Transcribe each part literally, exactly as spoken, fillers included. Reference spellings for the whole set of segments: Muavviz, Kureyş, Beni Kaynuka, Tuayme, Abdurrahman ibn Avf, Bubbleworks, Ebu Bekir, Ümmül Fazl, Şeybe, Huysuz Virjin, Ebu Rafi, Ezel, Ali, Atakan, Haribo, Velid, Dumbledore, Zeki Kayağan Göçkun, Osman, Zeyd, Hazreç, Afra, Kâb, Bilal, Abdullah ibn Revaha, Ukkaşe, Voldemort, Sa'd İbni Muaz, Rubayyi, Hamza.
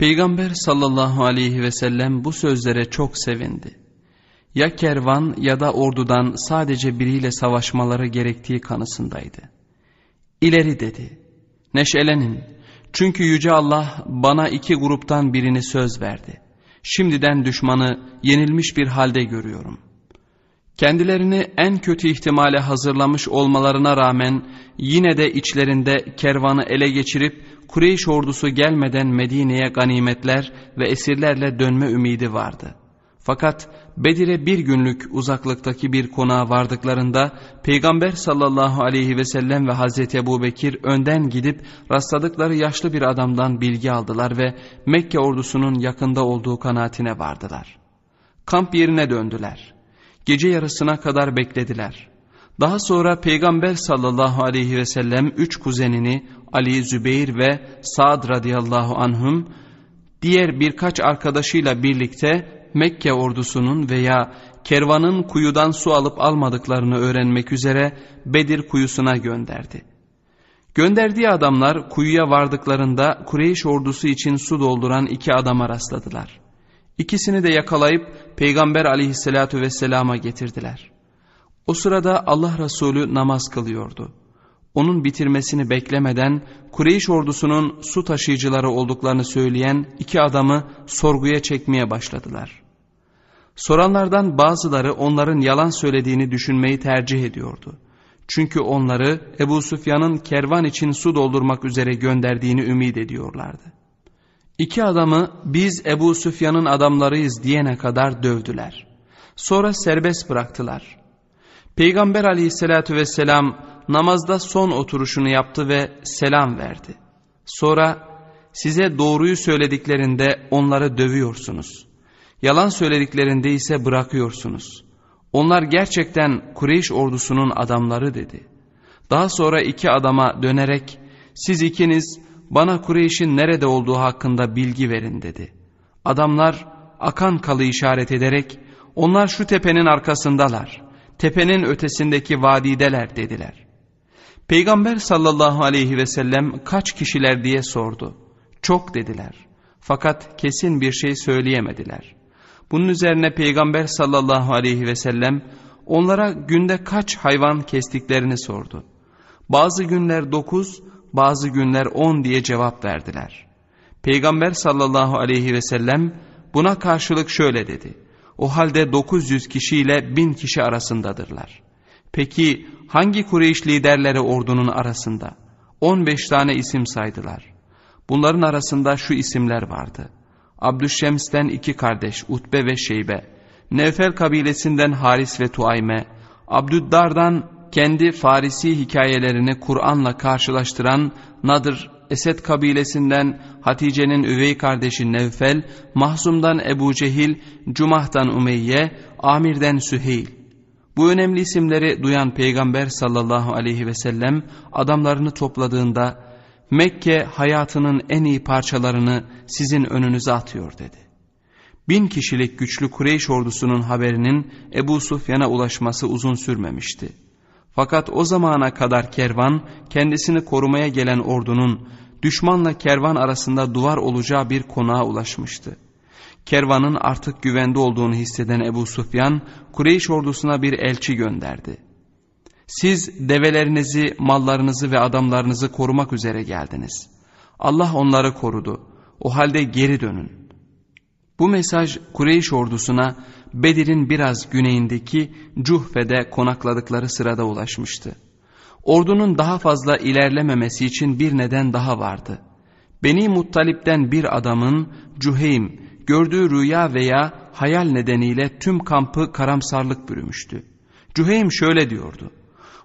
Peygamber sallallahu aleyhi ve sellem bu sözlere çok sevindi. Ya kervan ya da ordudan sadece biriyle savaşmaları gerektiği kanısındaydı. İleri dedi, neşelenin, çünkü Yüce Allah bana iki gruptan birini söz verdi. Şimdiden düşmanı yenilmiş bir halde görüyorum. Kendilerini en kötü ihtimale hazırlamış olmalarına rağmen yine de içlerinde kervanı ele geçirip Kureyş ordusu gelmeden Medine'ye ganimetler ve esirlerle dönme ümidi vardı. Fakat Bedir'e bir günlük uzaklıktaki bir konağa vardıklarında Peygamber sallallahu aleyhi ve sellem ve Hazreti Ebu Bekir önden gidip rastladıkları yaşlı bir adamdan bilgi aldılar ve Mekke ordusunun yakında olduğu kanaatine vardılar. Kamp yerine döndüler. Gece yarısına kadar beklediler. Daha sonra Peygamber sallallahu aleyhi ve sellem üç kuzenini Ali, Zübeyir ve Sa'd radıyallahu anhum diğer birkaç arkadaşıyla birlikte Mekke ordusunun veya kervanın kuyudan su alıp almadıklarını öğrenmek üzere Bedir kuyusuna gönderdi. Gönderdiği adamlar kuyuya vardıklarında Kureyş ordusu için su dolduran iki adama rastladılar. İkisini de yakalayıp Peygamber aleyhissalatu vesselama getirdiler. O sırada Allah Resulü namaz kılıyordu. Onun bitirmesini beklemeden Kureyş ordusunun su taşıyıcıları olduklarını söyleyen iki adamı sorguya çekmeye başladılar. Soranlardan bazıları onların yalan söylediğini düşünmeyi tercih ediyordu. Çünkü onları Ebu Süfyan'ın kervan için su doldurmak üzere gönderdiğini ümit ediyorlardı. İki adamı biz Ebu Süfyan'ın adamlarıyız diyene kadar dövdüler. Sonra serbest bıraktılar. Peygamber aleyhissalatu vesselam namazda son oturuşunu yaptı ve selam verdi. Sonra size doğruyu söylediklerinde onları dövüyorsunuz. Yalan söylediklerinde ise bırakıyorsunuz. Onlar gerçekten Kureyş ordusunun adamları dedi. Daha sonra iki adama dönerek siz ikiniz bana Kureyş'in nerede olduğu hakkında bilgi verin dedi. Adamlar akan kalı işaret ederek onlar şu tepenin arkasındalar. Tepenin ötesindeki vadideler dediler. Peygamber sallallahu aleyhi ve sellem kaç kişiler diye sordu. Çok dediler. Fakat kesin bir şey söyleyemediler. Bunun üzerine Peygamber sallallahu aleyhi ve sellem onlara günde kaç hayvan kestiklerini sordu. Bazı günler dokuz, bazı günler on diye cevap verdiler. Peygamber sallallahu aleyhi ve sellem buna karşılık şöyle dedi. O halde dokuz yüz kişiyle bin kişi arasındadırlar. Peki hangi Kureyş liderleri ordunun arasında? on beş tane isim saydılar. Bunların arasında şu isimler vardı. Abdüşşems'ten iki kardeş Utbe ve Şeybe, Nevfel kabilesinden Haris ve Tuayme, Abdüddar'dan kendi Farisi hikayelerini Kur'an'la karşılaştıran Nadır, Esed kabilesinden Hatice'nin üvey kardeşi Nevfel, Mahzum'dan Ebu Cehil, Cumah'tan Umeyye, Amir'den Süheyl. Bu önemli isimleri duyan Peygamber sallallahu aleyhi ve sellem adamlarını topladığında Mekke hayatının en iyi parçalarını sizin önünüze atıyor dedi. Bin kişilik güçlü Kureyş ordusunun haberinin Ebu Süfyan'a ulaşması uzun sürmemişti. Fakat o zamana kadar kervan kendisini korumaya gelen ordunun düşmanla kervan arasında duvar olacağı bir konağa ulaşmıştı. Kervanın artık güvende olduğunu hisseden Ebu Süfyan, Kureyş ordusuna bir elçi gönderdi. Siz develerinizi, mallarınızı ve adamlarınızı korumak üzere geldiniz. Allah onları korudu. O halde geri dönün. Bu mesaj Kureyş ordusuna Bedir'in biraz güneyindeki Cuhfe'de konakladıkları sırada ulaşmıştı. Ordunun daha fazla ilerlememesi için bir neden daha vardı. Beni Muttalip'ten bir adamın Cüheym, gördüğü rüya veya hayal nedeniyle tüm kampı karamsarlık bürümüştü. Cüheym şöyle diyordu.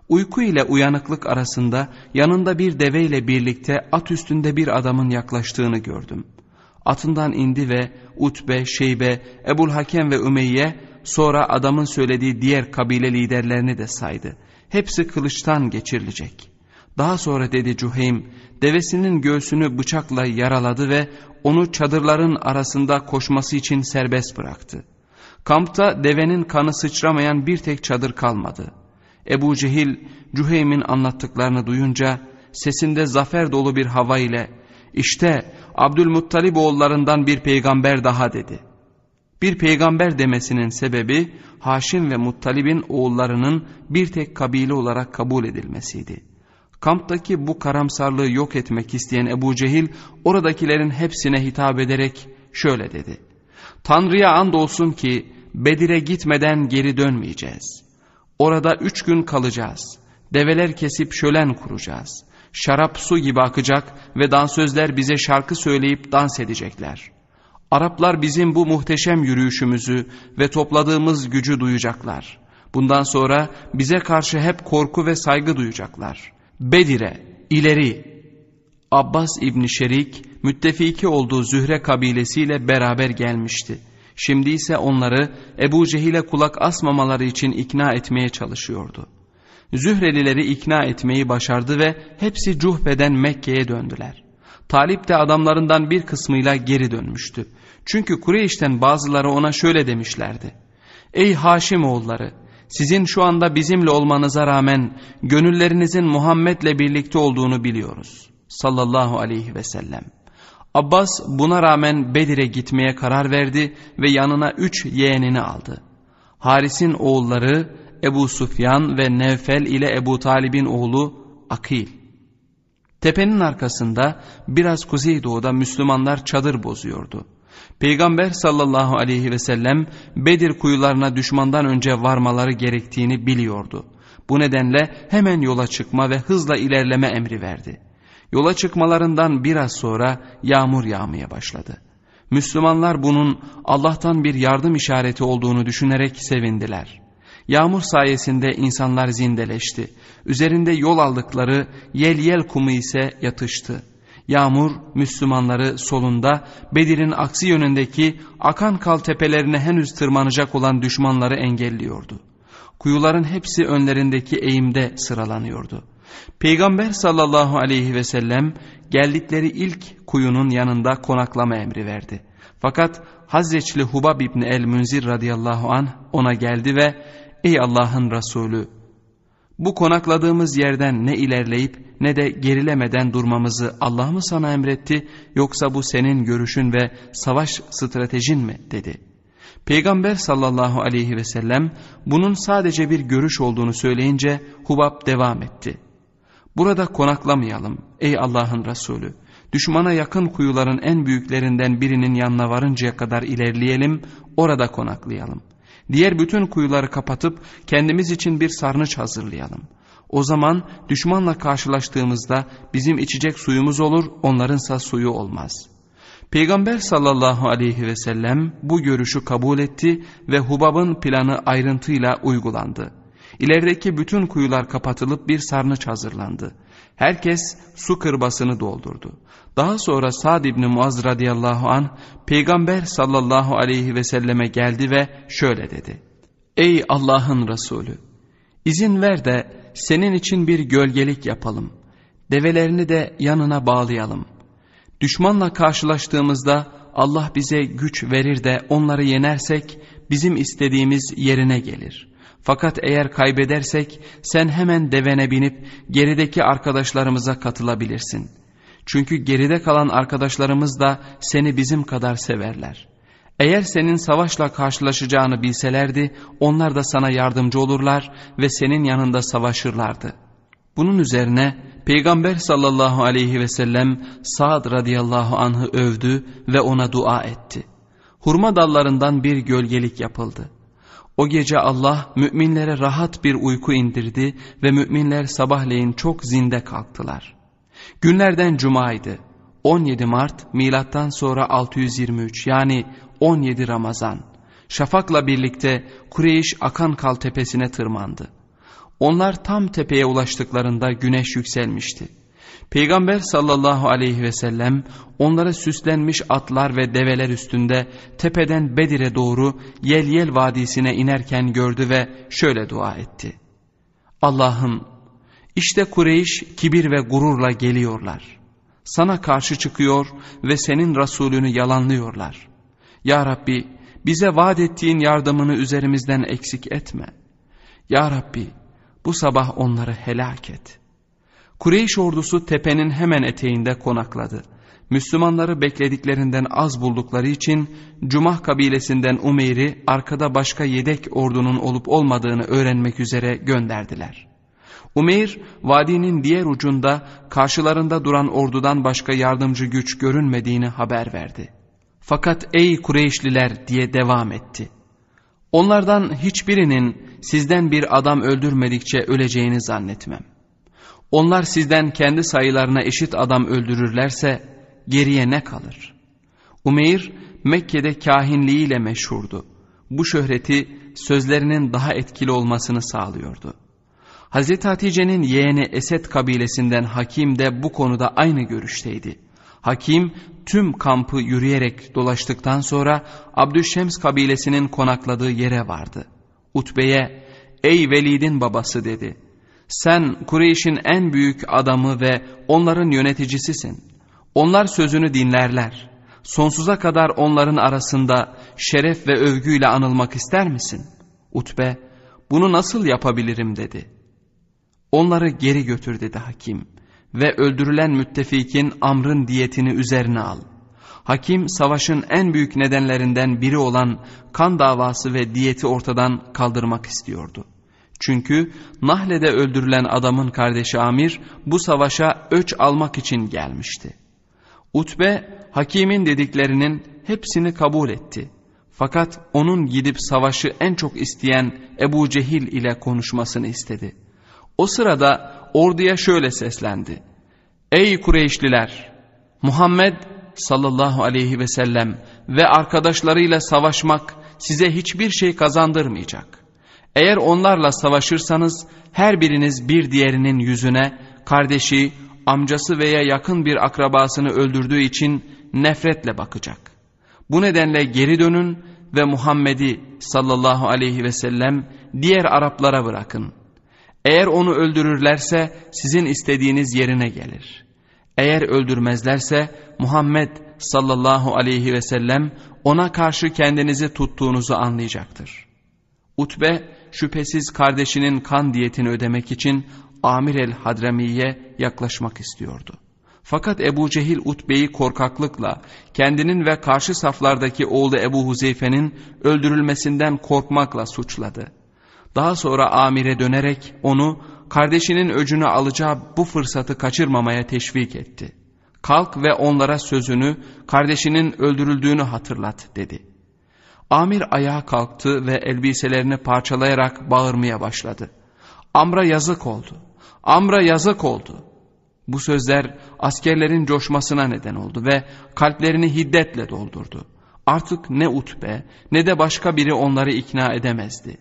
Uyku ile uyanıklık arasında yanında bir deveyle birlikte at üstünde bir adamın yaklaştığını gördüm. Atından indi ve Utbe, Şeybe, Ebu'l-Hakem ve Ümeyye sonra adamın söylediği diğer kabile liderlerini de saydı. Hepsi kılıçtan geçirilecek. Daha sonra dedi Cüheym, devesinin göğsünü bıçakla yaraladı ve onu çadırların arasında koşması için serbest bıraktı. Kampta devenin kanı sıçramayan bir tek çadır kalmadı. Ebu Cehil, Cüheym'in anlattıklarını duyunca sesinde zafer dolu bir hava ile, işte Abdülmuttalib oğullarından bir peygamber daha dedi. Bir peygamber demesinin sebebi Haşim ve Muttalib'in oğullarının bir tek kabile olarak kabul edilmesiydi. Kamptaki bu karamsarlığı yok etmek isteyen Ebu Cehil oradakilerin hepsine hitap ederek şöyle dedi. Tanrı'ya andolsun ki Bedir'e gitmeden geri dönmeyeceğiz. Orada üç gün kalacağız. Develer kesip şölen kuracağız. Şarap su gibi akacak ve dansözler bize şarkı söyleyip dans edecekler. Araplar bizim bu muhteşem yürüyüşümüzü ve topladığımız gücü duyacaklar. Bundan sonra bize karşı hep korku ve saygı duyacaklar. Bedir'e, ileri! Abbas İbni Şerik, müttefiki olduğu Zühre kabilesiyle beraber gelmişti. Şimdi ise onları Ebu Cehil'e kulak asmamaları için ikna etmeye çalışıyordu. Zührelileri ikna etmeyi başardı ve hepsi Cuhbe'den Mekke'ye döndüler. Talip de adamlarından bir kısmıyla geri dönmüştü. Çünkü Kureyş'ten bazıları ona şöyle demişlerdi. Ey Haşim oğulları! Sizin şu anda bizimle olmanıza rağmen gönüllerinizin Muhammed'le birlikte olduğunu biliyoruz. Sallallahu aleyhi ve sellem. Abbas buna rağmen Bedir'e gitmeye karar verdi ve yanına üç yeğenini aldı. Haris'in oğulları Ebu Süfyan ve Nevfel ile Ebu Talib'in oğlu Akil. Tepenin arkasında biraz kuzeydoğuda Müslümanlar çadır bozuyordu. Peygamber sallallahu aleyhi ve sellem Bedir kuyularına düşmandan önce varmaları gerektiğini biliyordu. Bu nedenle hemen yola çıkma ve hızla ilerleme emri verdi. Yola çıkmalarından biraz sonra yağmur yağmaya başladı. Müslümanlar bunun Allah'tan bir yardım işareti olduğunu düşünerek sevindiler. Yağmur sayesinde insanlar zindeleşti. Üzerinde yol aldıkları yel yel kumu ise yatıştı. Yağmur Müslümanları solunda Bedir'in aksi yönündeki akan kal tepelerine henüz tırmanacak olan düşmanları engelliyordu. Kuyuların hepsi önlerindeki eğimde sıralanıyordu. Peygamber sallallahu aleyhi ve sellem geldikleri ilk kuyunun yanında konaklama emri verdi. Fakat Hazreçli Hubab İbni el-Münzir radıyallahu anh ona geldi ve ''Ey Allah'ın Resulü, bu konakladığımız yerden ne ilerleyip ne de gerilemeden durmamızı Allah mı sana emretti yoksa bu senin görüşün ve savaş stratejin mi?'' dedi. Peygamber sallallahu aleyhi ve sellem bunun sadece bir görüş olduğunu söyleyince Hubab devam etti. ''Burada konaklamayalım ey Allah'ın Resulü. Düşmana yakın kuyuların en büyüklerinden birinin yanına varıncaya kadar ilerleyelim, orada konaklayalım. Diğer bütün kuyuları kapatıp kendimiz için bir sarnıç hazırlayalım. O zaman düşmanla karşılaştığımızda bizim içecek suyumuz olur, onlarınsa suyu olmaz." Peygamber sallallahu aleyhi ve sellem bu görüşü kabul etti ve Hubab'ın planı ayrıntıyla uygulandı. İlerideki bütün kuyular kapatılıp bir sarnıç hazırlandı. Herkes su kırbasını doldurdu. Daha sonra Sa'd İbni Muaz radıyallahu anh Peygamber sallallahu aleyhi ve selleme geldi ve şöyle dedi. Ey Allah'ın Resulü! İzin ver de senin için bir gölgelik yapalım. Develerini de yanına bağlayalım. Düşmanla karşılaştığımızda Allah bize güç verir de onları yenersek bizim istediğimiz yerine gelir. Fakat eğer kaybedersek sen hemen devene binip gerideki arkadaşlarımıza katılabilirsin. Çünkü geride kalan arkadaşlarımız da seni bizim kadar severler. Eğer senin savaşla karşılaşacağını bilselerdi, onlar da sana yardımcı olurlar ve senin yanında savaşırlardı. Bunun üzerine Peygamber sallallahu aleyhi ve sellem Sa'd radıyallahu anh'ı övdü ve ona dua etti. Hurma dallarından bir gölgelik yapıldı. O gece Allah müminlere rahat bir uyku indirdi ve müminler sabahleyin çok zinde kalktılar. Günlerden cumaydı. on yedi Mart milattan sonra altı yüz yirmi üç yani on yedi Ramazan. Şafakla birlikte Kureyş Akankal tepesine tırmandı. Onlar tam tepeye ulaştıklarında güneş yükselmişti. Peygamber sallallahu aleyhi ve sellem onlara süslenmiş atlar ve develer üstünde tepeden Bedir'e doğru Yel Yel Vadisi'ne inerken gördü ve şöyle dua etti. Allah'ım işte Kureyş kibir ve gururla geliyorlar. Sana karşı çıkıyor ve senin Resulünü yalanlıyorlar. Ya Rabbi bize vaat ettiğin yardımını üzerimizden eksik etme. Ya Rabbi bu sabah onları helak et. Kureyş ordusu tepenin hemen eteğinde konakladı. Müslümanları beklediklerinden az buldukları için Cumah kabilesinden Umeyr'i arkada başka yedek ordunun olup olmadığını öğrenmek üzere gönderdiler. Umeyr, vadinin diğer ucunda karşılarında duran ordudan başka yardımcı güç görünmediğini haber verdi. Fakat ey Kureyşliler diye devam etti. Onlardan hiçbirinin sizden bir adam öldürmedikçe öleceğini zannetmem. Onlar sizden kendi sayılarına eşit adam öldürürlerse geriye ne kalır? Umeyr, Mekke'de kahinliğiyle meşhurdu. Bu şöhreti sözlerinin daha etkili olmasını sağlıyordu. Hazreti Hatice'nin yeğeni Esed kabilesinden Hakim de bu konuda aynı görüşteydi. Hakim tüm kampı yürüyerek dolaştıktan sonra Abdüşşems kabilesinin konakladığı yere vardı. Utbe'ye ''Ey Velid'in babası'' dedi. ''Sen Kureyş'in en büyük adamı ve onların yöneticisisin. Onlar sözünü dinlerler. Sonsuza kadar onların arasında şeref ve övgüyle anılmak ister misin?'' Utbe ''Bunu nasıl yapabilirim?'' dedi. ''Onları geri götür'' dedi Hakim. Ve öldürülen müttefikin Amr'ın diyetini üzerine al. Hakim savaşın en büyük nedenlerinden biri olan kan davası ve diyeti ortadan kaldırmak istiyordu. Çünkü Nahle'de öldürülen adamın kardeşi Amir bu savaşa öç almak için gelmişti. Utbe Hakim'in dediklerinin hepsini kabul etti. Fakat onun gidip savaşı en çok isteyen Ebu Cehil ile konuşmasını istedi. O sırada orduya şöyle seslendi. Ey Kureyşliler! Muhammed sallallahu aleyhi ve sellem ve arkadaşlarıyla savaşmak size hiçbir şey kazandırmayacak. Eğer onlarla savaşırsanız her biriniz bir diğerinin yüzüne kardeşi, amcası veya yakın bir akrabasını öldürdüğü için nefretle bakacak. Bu nedenle geri dönün ve Muhammed'i sallallahu aleyhi ve sellem diğer Araplara bırakın. Eğer onu öldürürlerse sizin istediğiniz yerine gelir. Eğer öldürmezlerse Muhammed sallallahu aleyhi ve sellem ona karşı kendinizi tuttuğunuzu anlayacaktır. Utbe şüphesiz kardeşinin kan diyetini ödemek için Amir el-Hadrami'ye yaklaşmak istiyordu. Fakat Ebu Cehil Utbe'yi korkaklıkla kendinin ve karşı saflardaki oğlu Ebu Huzeyfe'nin öldürülmesinden korkmakla suçladı. Daha sonra Amir'e dönerek onu kardeşinin öcünü alacağı bu fırsatı kaçırmamaya teşvik etti. Kalk ve onlara sözünü kardeşinin öldürüldüğünü hatırlat dedi. Amir ayağa kalktı ve elbiselerini parçalayarak bağırmaya başladı. Amr'a yazık oldu. Amr'a yazık oldu. Bu sözler askerlerin coşmasına neden oldu ve kalplerini hiddetle doldurdu. Artık ne Utbe ne de başka biri onları ikna edemezdi.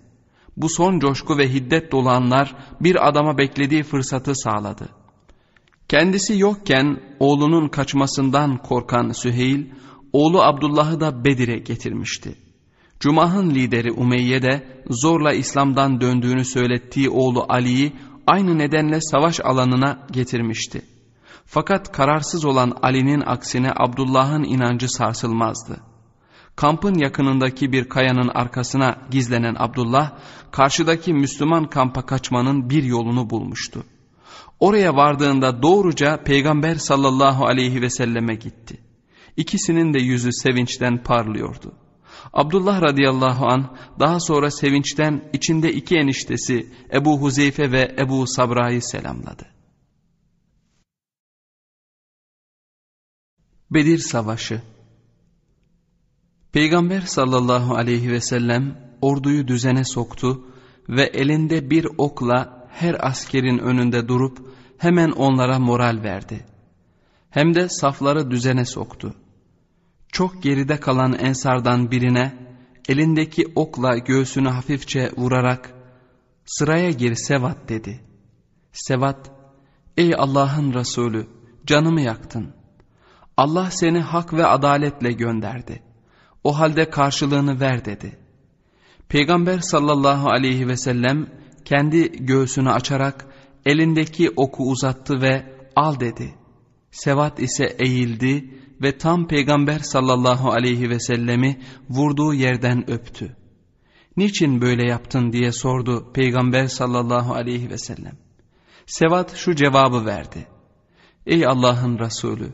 Bu son coşku ve hiddet dolu anlar bir adama beklediği fırsatı sağladı. Kendisi yokken oğlunun kaçmasından korkan Süheyl, oğlu Abdullah'ı da Bedir'e getirmişti. Cumah'ın lideri Umeyye de zorla İslam'dan döndüğünü söylettiği oğlu Ali'yi aynı nedenle savaş alanına getirmişti. Fakat kararsız olan Ali'nin aksine Abdullah'ın inancı sarsılmazdı. Kampın yakınındaki bir kayanın arkasına gizlenen Abdullah, karşıdaki Müslüman kampa kaçmanın bir yolunu bulmuştu. Oraya vardığında doğruca Peygamber sallallahu aleyhi ve selleme gitti. İkisinin de yüzü sevinçten parlıyordu. Abdullah radıyallahu anh daha sonra sevinçten içinde iki eniştesi Ebu Huzeyfe ve Ebu Sabra'yı selamladı. Bedir Savaşı. Peygamber sallallahu aleyhi ve sellem orduyu düzene soktu ve elinde bir okla her askerin önünde durup hemen onlara moral verdi. Hem de safları düzene soktu. Çok geride kalan ensardan birine elindeki okla göğsünü hafifçe vurarak "Sıraya gir Sevat" dedi. Sevat, "Ey Allah'ın Resulü, canımı yaktın. Allah seni hak ve adaletle gönderdi. O halde karşılığını ver" dedi. Peygamber sallallahu aleyhi ve sellem kendi göğsünü açarak elindeki oku uzattı ve "al" dedi. Sevat ise eğildi ve tam Peygamber sallallahu aleyhi ve sellemi vurduğu yerden öptü. "Niçin böyle yaptın?" diye sordu Peygamber sallallahu aleyhi ve sellem. Sevat şu cevabı verdi. "Ey Allah'ın Resulü,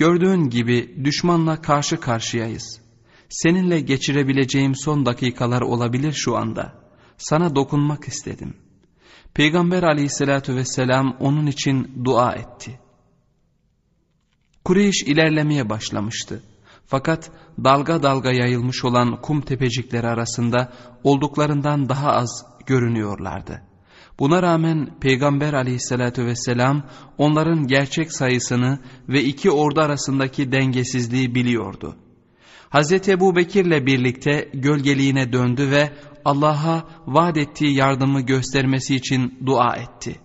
Gördüğün gibi düşmanla karşı karşıyayız. Seninle geçirebileceğim son dakikalar olabilir şu anda. Sana dokunmak istedim. Peygamber aleyhissalatü vesselam onun için dua etti. Kureyş ilerlemeye başlamıştı. Fakat dalga dalga yayılmış olan kum tepecikleri arasında olduklarından daha az görünüyorlardı. Buna rağmen Peygamber aleyhissalatü vesselam onların gerçek sayısını ve iki ordu arasındaki dengesizliği biliyordu. Hz. Ebu Bekir'le birlikte gölgeliğine döndü ve Allah'a vaat ettiği yardımı göstermesi için dua etti.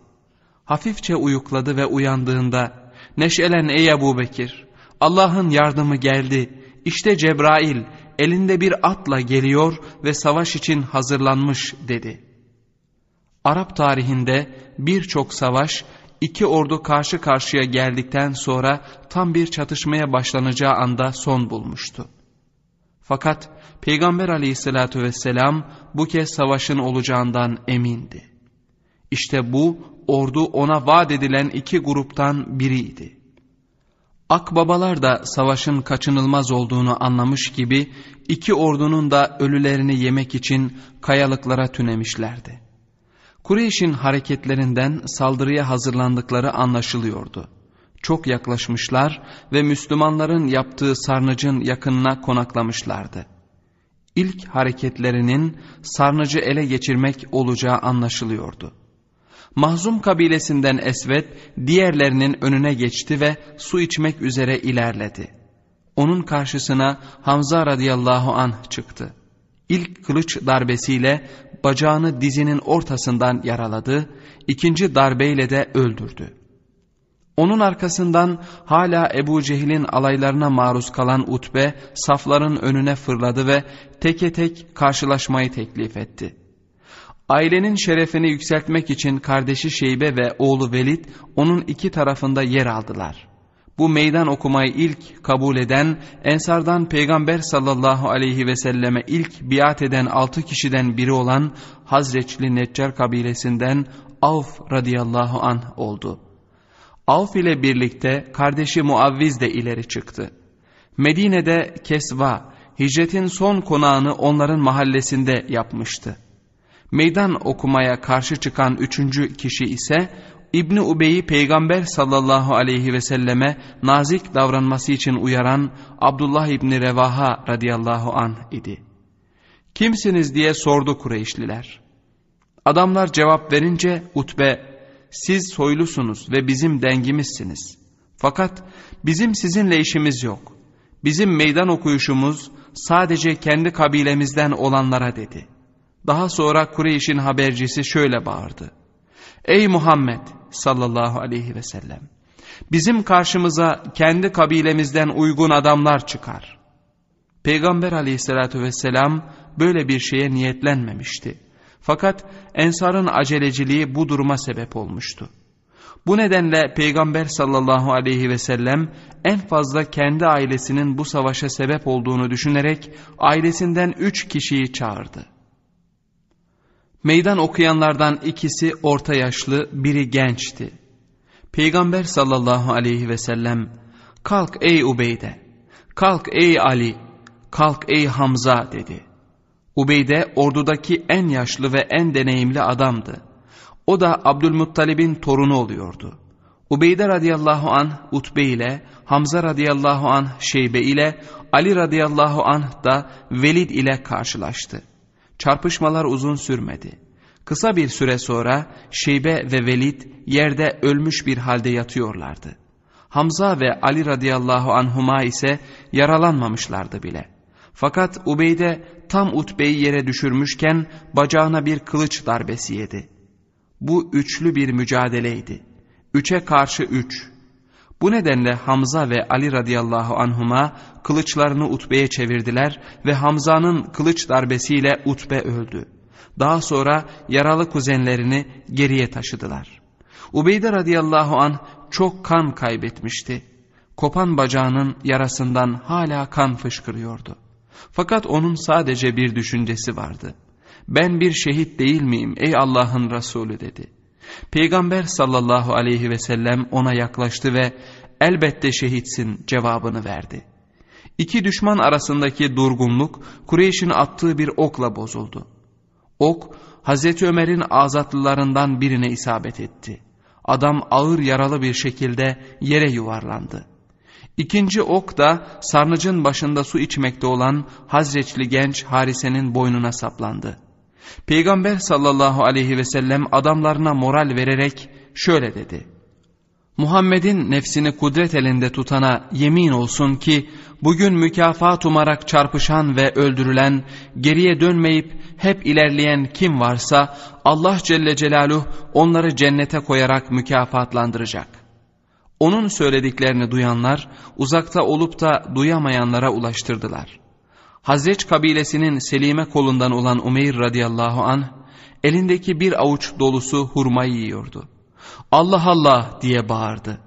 Hafifçe uyukladı ve uyandığında "Neşelen ey Ebu Bekir, Allah'ın yardımı geldi. İşte Cebrail elinde bir atla geliyor ve savaş için hazırlanmış" dedi. Arap tarihinde birçok savaş iki ordu karşı karşıya geldikten sonra tam bir çatışmaya başlanacağı anda son bulmuştu. Fakat Peygamber aleyhissalatü vesselam bu kez savaşın olacağından emindi. İşte bu ordu ona vaat edilen iki gruptan biriydi. Akbabalar da savaşın kaçınılmaz olduğunu anlamış gibi iki ordunun da ölülerini yemek için kayalıklara tünemişlerdi. Kureyş'in hareketlerinden saldırıya hazırlandıkları anlaşılıyordu. Çok yaklaşmışlar ve Müslümanların yaptığı sarnıcın yakınına konaklamışlardı. İlk hareketlerinin sarnıcı ele geçirmek olacağı anlaşılıyordu. Mahzum kabilesinden Esved diğerlerinin önüne geçti ve su içmek üzere ilerledi. Onun karşısına Hamza radıyallahu anh çıktı. İlk kılıç darbesiyle bacağını dizinin ortasından yaraladı, ikinci darbeyle de öldürdü. Onun arkasından hala Ebu Cehil'in alaylarına maruz kalan Utbe safların önüne fırladı ve teke tek karşılaşmayı teklif etti. Ailenin şerefini yükseltmek için kardeşi Şeybe ve oğlu Velid onun iki tarafında yer aldılar. Bu meydan okumayı ilk kabul eden, Ensardan Peygamber sallallahu aleyhi ve selleme ilk biat eden altı kişiden biri olan Hazreçli Neccar kabilesinden Avf radıyallahu anh oldu. Avf ile birlikte kardeşi Muavviz de ileri çıktı. Medine'de Kesva, hicretin son konağını onların mahallesinde yapmıştı. Meydan okumaya karşı çıkan üçüncü kişi ise İbni Ubey'i Peygamber sallallahu aleyhi ve selleme nazik davranması için uyaran Abdullah İbni Revaha radıyallahu anh idi. "Kimsiniz?" diye sordu Kureyşliler. Adamlar cevap verince Utbe, "Siz soylusunuz ve bizim dengimizsiniz. Fakat bizim sizinle işimiz yok. Bizim meydan okuyuşumuz sadece kendi kabilemizden olanlara" dedi. Daha sonra Kureyş'in habercisi şöyle bağırdı: "Ey Muhammed sallallahu aleyhi ve sellem, bizim karşımıza kendi kabilemizden uygun adamlar çıkar." Peygamber aleyhissalatü vesselam böyle bir şeye niyetlenmemişti. Fakat Ensar'ın aceleciliği bu duruma sebep olmuştu. Bu nedenle Peygamber sallallahu aleyhi ve sellem en fazla kendi ailesinin bu savaşa sebep olduğunu düşünerek ailesinden üç kişiyi çağırdı. Meydan okuyanlardan ikisi orta yaşlı, biri gençti. Peygamber sallallahu aleyhi ve sellem, "Kalk ey Ubeyde, kalk ey Ali, kalk ey Hamza" dedi. Ubeyde ordudaki en yaşlı ve en deneyimli adamdı. O da Abdülmuttalib'in torunu oluyordu. Ubeyde radıyallahu anh Utbe ile, Hamza radıyallahu anh Şeybe ile, Ali radıyallahu anh da Velid ile karşılaştı. Çarpışmalar uzun sürmedi. Kısa bir süre sonra Şeybe ve Velid yerde ölmüş bir halde yatıyorlardı. Hamza ve Ali radıyallahu anhuma ise yaralanmamışlardı bile. Fakat Ubeyde tam Utbe'yi yere düşürmüşken bacağına bir kılıç darbesi yedi. Bu üçlü bir mücadeleydi. Üçe karşı üç. Bu nedenle Hamza ve Ali radıyallahu anhuma kılıçlarını Utbe'ye çevirdiler ve Hamza'nın kılıç darbesiyle Utbe öldü. Daha sonra yaralı kuzenlerini geriye taşıdılar. Ubeyde radıyallahu anh çok kan kaybetmişti. Kopan bacağının yarasından hala kan fışkırıyordu. Fakat onun sadece bir düşüncesi vardı. "Ben bir şehit değil miyim ey Allah'ın Resulü?" dedi. Peygamber sallallahu aleyhi ve sellem ona yaklaştı ve elbette şehitsin cevabını verdi. İki düşman arasındaki durgunluk Kureyş'in attığı bir okla bozuldu. Ok Hazreti Ömer'in azatlılarından birine isabet etti. Adam ağır yaralı bir şekilde yere yuvarlandı. İkinci ok da sarnıcın başında su içmekte olan Hazreçli genç Harise'nin boynuna saplandı. Peygamber sallallahu aleyhi ve sellem adamlarına moral vererek şöyle dedi: Muhammed'in nefsini kudret elinde tutana yemin olsun ki bugün mükafat umarak çarpışan ve öldürülen, geriye dönmeyip hep ilerleyen kim varsa Allah Celle Celaluhu onları cennete koyarak mükafatlandıracak. Onun söylediklerini duyanlar uzakta olup da duyamayanlara ulaştırdılar. Hazreç kabilesinin Selime kolundan olan Umeyr radıyallahu anh elindeki bir avuç dolusu hurmayı yiyordu. Allah Allah diye bağırdı.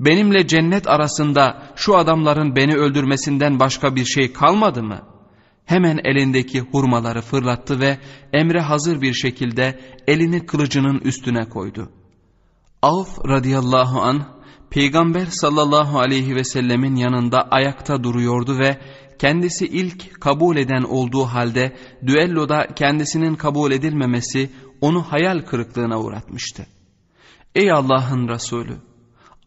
Benimle cennet arasında şu adamların beni öldürmesinden başka bir şey kalmadı mı? Hemen elindeki hurmaları fırlattı ve emre hazır bir şekilde elini kılıcının üstüne koydu. Avf radıyallahu anh Peygamber sallallahu aleyhi ve sellemin yanında ayakta duruyordu ve kendisi ilk kabul eden olduğu halde düelloda kendisinin kabul edilmemesi onu hayal kırıklığına uğratmıştı. Ey Allah'ın Resulü,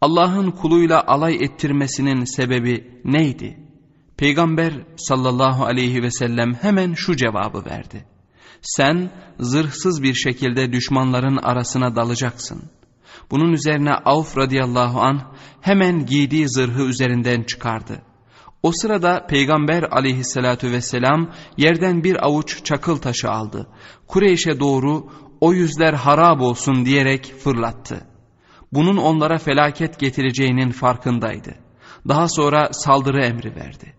Allah'ın kuluyla alay ettirmesinin sebebi neydi? Peygamber sallallahu aleyhi ve sellem hemen şu cevabı verdi: Sen zırhsız bir şekilde düşmanların arasına dalacaksın. Bunun üzerine Avf radıyallahu anh hemen giydiği zırhı üzerinden çıkardı. O sırada Peygamber aleyhissalatü vesselam yerden bir avuç çakıl taşı aldı. Kureyş'e doğru o yüzler harap olsun diyerek fırlattı. Bunun onlara felaket getireceğinin farkındaydı. Daha sonra saldırı emri verdi.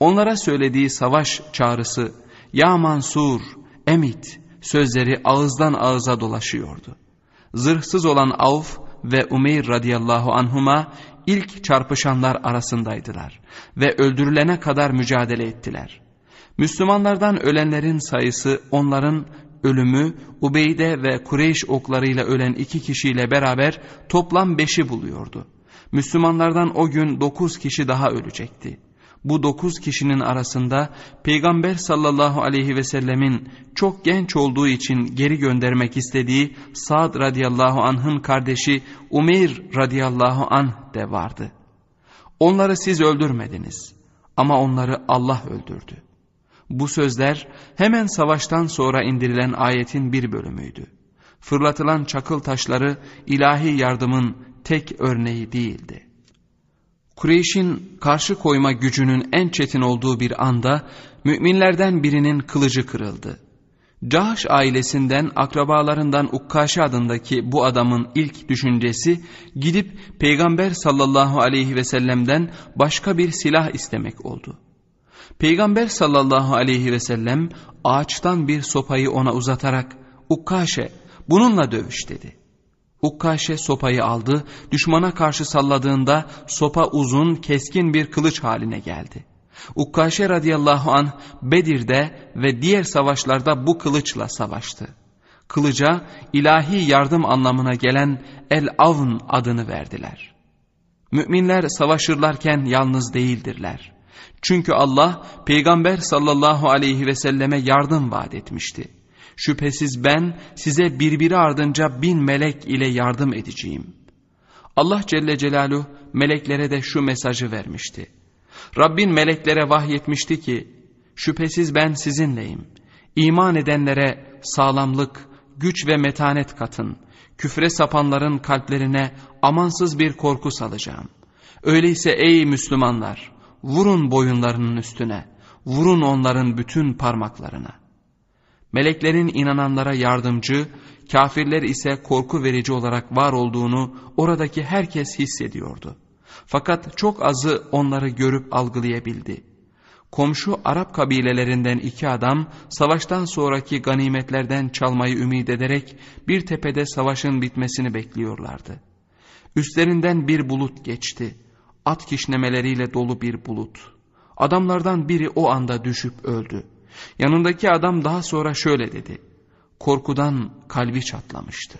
Onlara söylediği savaş çağrısı "Ya Mansur, Emit" sözleri ağızdan ağıza dolaşıyordu. Zırhsız olan Avf ve Umeyr radıyallahu anhuma ilk çarpışanlar arasındaydılar ve öldürülene kadar mücadele ettiler. Müslümanlardan ölenlerin sayısı onların ölümü Ubeyde ve Kureyş oklarıyla ölen iki kişiyle beraber toplam beşi buluyordu. Müslümanlardan o gün dokuz kişi daha ölecekti. Bu dokuz kişinin arasında Peygamber sallallahu aleyhi ve sellemin çok genç olduğu için geri göndermek istediği Sa'd radıyallahu anh'ın kardeşi Umeyr radıyallahu anh de vardı. Onları siz öldürmediniz ama onları Allah öldürdü. Bu sözler hemen savaştan sonra indirilen ayetin bir bölümüydü. Fırlatılan çakıl taşları ilahi yardımın tek örneği değildi. Kureyş'in karşı koyma gücünün en çetin olduğu bir anda müminlerden birinin kılıcı kırıldı. Cahş ailesinden, akrabalarından Ukkaşe adındaki bu adamın ilk düşüncesi gidip Peygamber sallallahu aleyhi ve sellem'den başka bir silah istemek oldu. Peygamber sallallahu aleyhi ve sellem ağaçtan bir sopayı ona uzatarak "Ukkaşe, bununla dövüş" dedi. Ukkaşe sopayı aldı, düşmana karşı salladığında sopa uzun, keskin bir kılıç haline geldi. Ukkaşe radıyallahu anh Bedir'de ve diğer savaşlarda bu kılıçla savaştı. Kılıca ilahi yardım anlamına gelen El-Avn adını verdiler. Müminler savaşırlarken yalnız değildirler. Çünkü Allah Peygamber sallallahu aleyhi ve selleme yardım vaat etmişti. Şüphesiz ben size birbiri ardınca bin melek ile yardım edeceğim. Allah Celle Celaluhu meleklere de şu mesajı vermişti. Rabbin meleklere vahyetmişti ki şüphesiz ben sizinleyim. İman edenlere sağlamlık, güç ve metanet katın. Küfre sapanların kalplerine amansız bir korku salacağım. Öyleyse ey Müslümanlar! Vurun boyunlarının üstüne, vurun onların bütün parmaklarına. Meleklerin inananlara yardımcı, kafirler ise korku verici olarak var olduğunu oradaki herkes hissediyordu. Fakat çok azı onları görüp algılayabildi. Komşu Arap kabilelerinden iki adam savaştan sonraki ganimetlerden çalmayı ümit ederek bir tepede savaşın bitmesini bekliyorlardı. Üstlerinden bir bulut geçti. At kişnemeleriyle dolu bir bulut. Adamlardan biri o anda düşüp öldü. Yanındaki adam daha sonra şöyle dedi: Korkudan kalbi çatlamıştı.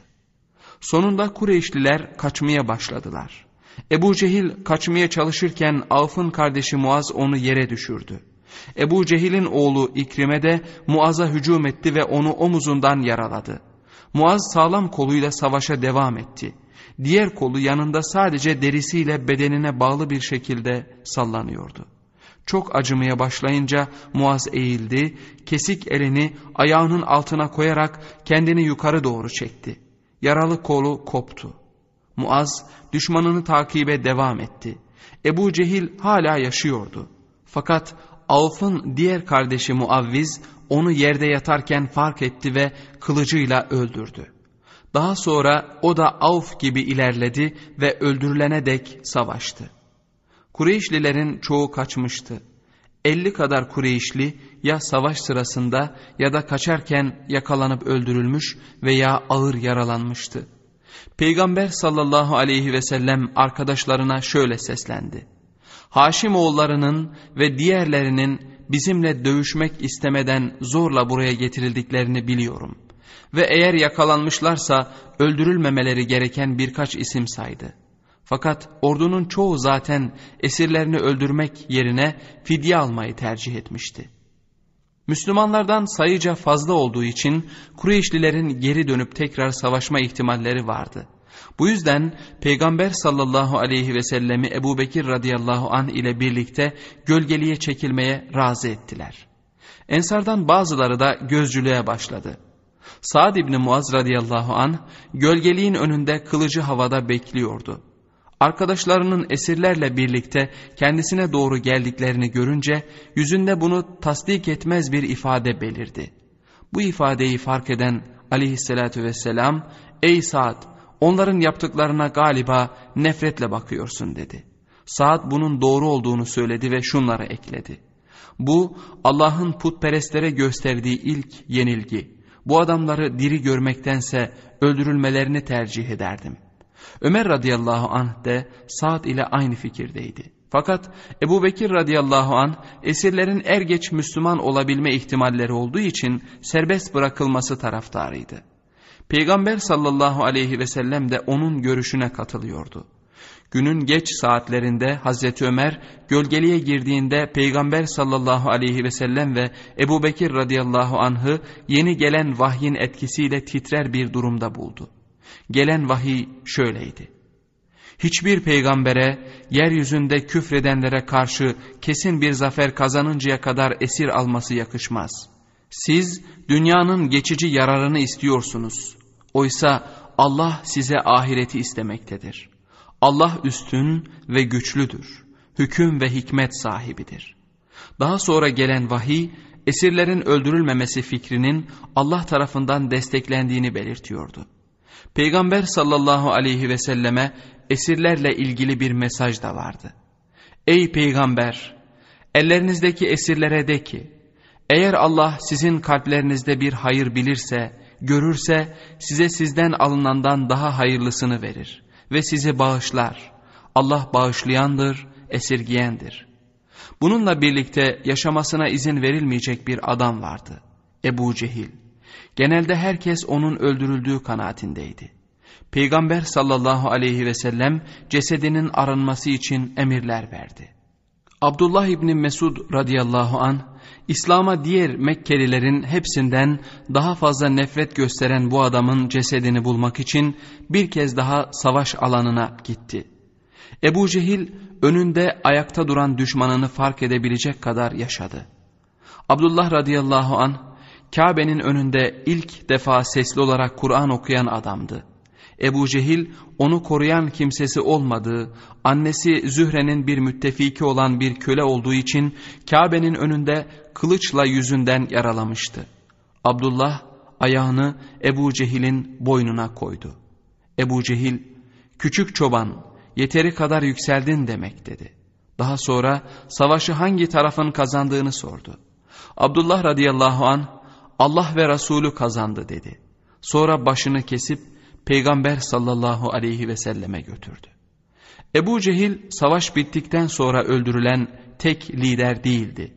Sonunda Kureyşliler kaçmaya başladılar. Ebu Cehil kaçmaya çalışırken Avf'ın kardeşi Muaz onu yere düşürdü. Ebu Cehil'in oğlu İkrime de Muaz'a hücum etti ve onu omuzundan yaraladı. Muaz sağlam koluyla savaşa devam etti. Diğer kolu yanında sadece derisiyle bedenine bağlı bir şekilde sallanıyordu. Çok acımaya başlayınca Muaz eğildi, kesik elini ayağının altına koyarak kendini yukarı doğru çekti. Yaralı kolu koptu. Muaz düşmanını takibe devam etti. Ebu Cehil hala yaşıyordu. Fakat Avf'ın diğer kardeşi Muavviz onu yerde yatarken fark etti ve kılıcıyla öldürdü. Daha sonra o da Avf gibi ilerledi ve öldürülene dek savaştı. Kureyşlilerin çoğu kaçmıştı. elli kadar Kureyşli ya savaş sırasında ya da kaçarken yakalanıp öldürülmüş veya ağır yaralanmıştı. Peygamber sallallahu aleyhi ve sellem arkadaşlarına şöyle seslendi. Haşimoğullarının ve diğerlerinin bizimle dövüşmek istemeden zorla buraya getirildiklerini biliyorum. Ve eğer yakalanmışlarsa öldürülmemeleri gereken birkaç isim saydı. Fakat ordunun çoğu zaten esirlerini öldürmek yerine fidye almayı tercih etmişti. Müslümanlardan sayıca fazla olduğu için Kureyşlilerin geri dönüp tekrar savaşma ihtimalleri vardı. Bu yüzden Peygamber sallallahu aleyhi ve sellemi Ebu Bekir radıyallahu anh ile birlikte gölgeliğe çekilmeye razı ettiler. Ensardan bazıları da gözcülüğe başladı. Sa'd ibn Muaz radıyallahu anh gölgeliğin önünde kılıcı havada bekliyordu. Arkadaşlarının esirlerle birlikte kendisine doğru geldiklerini görünce yüzünde bunu tasdik etmez bir ifade belirdi. Bu ifadeyi fark eden aleyhissalatü vesselam, "Ey Sa'd, onların yaptıklarına galiba nefretle bakıyorsun" dedi. Sa'd bunun doğru olduğunu söyledi ve şunları ekledi. "Bu Allah'ın putperestlere gösterdiği ilk yenilgi. Bu adamları diri görmektense öldürülmelerini tercih ederdim." Ömer radıyallahu anh de Sa'd ile aynı fikirdeydi. Fakat Ebu Bekir radıyallahu anh esirlerin er geç Müslüman olabilme ihtimalleri olduğu için serbest bırakılması taraftarıydı. Peygamber sallallahu aleyhi ve sellem de onun görüşüne katılıyordu. Günün geç saatlerinde Hazreti Ömer gölgeliğe girdiğinde Peygamber sallallahu aleyhi ve sellem ve Ebu Bekir radıyallahu anh'ı yeni gelen vahyin etkisiyle titrer bir durumda buldu. Gelen vahiy şöyleydi. Hiçbir peygambere yeryüzünde küfredenlere karşı kesin bir zafer kazanıncaya kadar esir alması yakışmaz. Siz dünyanın geçici yararını istiyorsunuz. Oysa Allah size ahireti istemektedir. Allah üstün ve güçlüdür. Hüküm ve hikmet sahibidir. Daha sonra gelen vahiy, esirlerin öldürülmemesi fikrinin Allah tarafından desteklendiğini belirtiyordu. Peygamber sallallahu aleyhi ve selleme esirlerle ilgili bir mesaj da vardı. Ey peygamber, ellerinizdeki esirlere de ki, eğer Allah sizin kalplerinizde bir hayır bilirse, görürse size sizden alınandan daha hayırlısını verir ve sizi bağışlar. Allah bağışlayandır, esirgiyendir. Bununla birlikte yaşamasına izin verilmeyecek bir adam vardı. Ebu Cehil. Genelde herkes onun öldürüldüğü kanaatindeydi. Peygamber sallallahu aleyhi ve sellem cesedinin arınması için emirler verdi. Abdullah ibn Mesud radıyallahu anh, İslam'a diğer Mekkelilerin hepsinden daha fazla nefret gösteren bu adamın cesedini bulmak için bir kez daha savaş alanına gitti. Ebu Cehil önünde ayakta duran düşmanını fark edebilecek kadar yaşadı. Abdullah radıyallahu anh, Kabe'nin önünde ilk defa sesli olarak Kur'an okuyan adamdı. Ebu Cehil onu koruyan kimsesi olmadığı, annesi Zühre'nin bir müttefiki olan bir köle olduğu için Kabe'nin önünde kılıçla yüzünden yaralamıştı. Abdullah ayağını Ebu Cehil'in boynuna koydu. Ebu Cehil, "Küçük çoban, yeteri kadar yükseldin demek" dedi. Daha sonra savaşı hangi tarafın kazandığını sordu. Abdullah radıyallahu anh, "Allah ve Resulü kazandı" dedi. Sonra başını kesip Peygamber sallallahu aleyhi ve selleme götürdü. Ebu Cehil savaş bittikten sonra öldürülen tek lider değildi.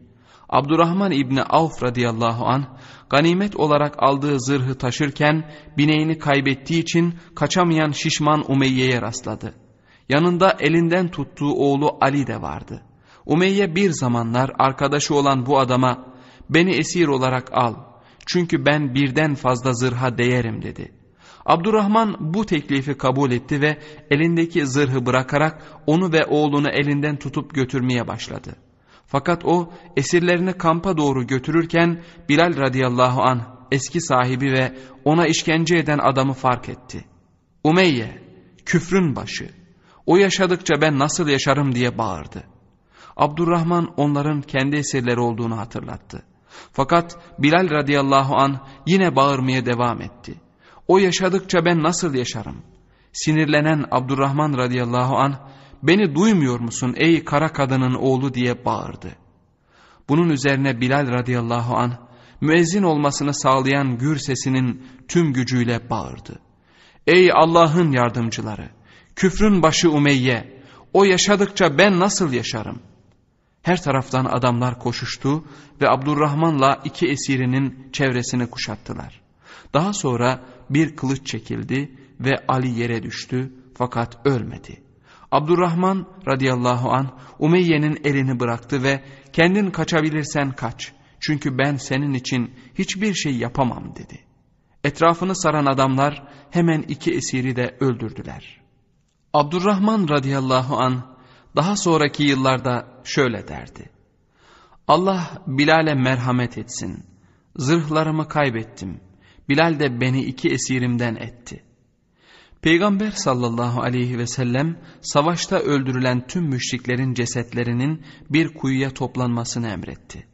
Abdurrahman ibn Avf radıyallahu anh ganimet olarak aldığı zırhı taşırken bineğini kaybettiği için kaçamayan şişman Umeyye'ye rastladı. Yanında elinden tuttuğu oğlu Ali de vardı. Umeyye bir zamanlar arkadaşı olan bu adama "Beni esir olarak al, çünkü ben birden fazla zırha değerim" dedi. Abdurrahman bu teklifi kabul etti ve elindeki zırhı bırakarak onu ve oğlunu elinden tutup götürmeye başladı. Fakat o esirlerini kampa doğru götürürken Bilal radıyallahu anh eski sahibi ve ona işkence eden adamı fark etti. "Umeyye, küfrün başı, o yaşadıkça ben nasıl yaşarım?" diye bağırdı. Abdurrahman onların kendi esirleri olduğunu hatırlattı. Fakat Bilal radıyallahu anh yine bağırmaya devam etti. "O yaşadıkça ben nasıl yaşarım?" Sinirlenen Abdurrahman radıyallahu anh, "Beni duymuyor musun ey kara kadının oğlu?" diye bağırdı. Bunun üzerine Bilal radıyallahu anh, müezzin olmasını sağlayan gür sesinin tüm gücüyle bağırdı. "Ey Allah'ın yardımcıları! Küfrün başı Umeyye! O yaşadıkça ben nasıl yaşarım?" Her taraftan adamlar koşuştu ve Abdurrahman'la iki esirinin çevresini kuşattılar. Daha sonra bir kılıç çekildi ve Ali yere düştü fakat ölmedi. Abdurrahman radıyallahu anh Umeyye'nin elini bıraktı ve "Kendin kaçabilirsen kaç, çünkü ben senin için hiçbir şey yapamam" dedi. Etrafını saran adamlar hemen iki esiri de öldürdüler. Abdurrahman radıyallahu anh daha sonraki yıllarda şöyle derdi: "Allah Bilal'e merhamet etsin. Zırhlarımı kaybettim. Bilal de beni iki esirimden etti." Peygamber sallallahu aleyhi ve sellem savaşta öldürülen tüm müşriklerin cesetlerinin bir kuyuya toplanmasını emretti.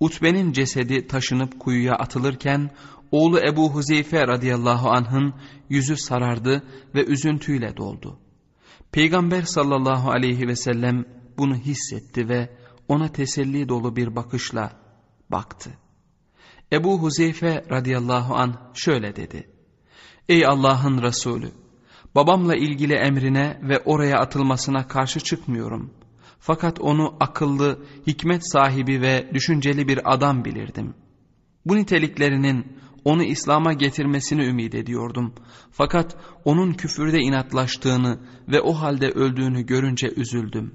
Utbe'nin cesedi taşınıp kuyuya atılırken oğlu Ebu Huzeyfe radıyallahu anh'ın yüzü sarardı ve üzüntüyle doldu. Peygamber sallallahu aleyhi ve sellem bunu hissetti ve ona teselli dolu bir bakışla baktı. Ebu Huzeyfe radıyallahu anh şöyle dedi: "Ey Allah'ın Resulü, babamla ilgili emrine ve oraya atılmasına karşı çıkmıyorum. Fakat onu akıllı, hikmet sahibi ve düşünceli bir adam bilirdim. Bu niteliklerinin onu İslam'a getirmesini ümit ediyordum. Fakat onun küfürde inatlaştığını ve o halde öldüğünü görünce üzüldüm."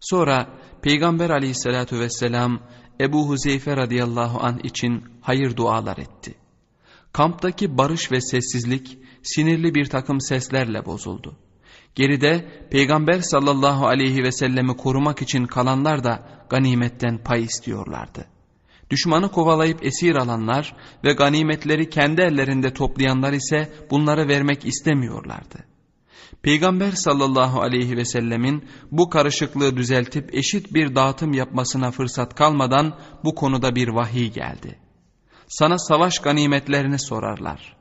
Sonra Peygamber aleyhissalatü vesselam Ebu Huzeyfe radıyallahu anh için hayır dualar etti. Kamptaki barış ve sessizlik sinirli bir takım seslerle bozuldu. Geride Peygamber sallallahu aleyhi ve sellemi korumak için kalanlar da ganimetten pay istiyorlardı. Düşmanı kovalayıp esir alanlar ve ganimetleri kendi ellerinde toplayanlar ise bunları vermek istemiyorlardı. Peygamber sallallahu aleyhi ve sellemin bu karışıklığı düzeltip eşit bir dağıtım yapmasına fırsat kalmadan bu konuda bir vahiy geldi. "Sana savaş ganimetlerini sorarlar.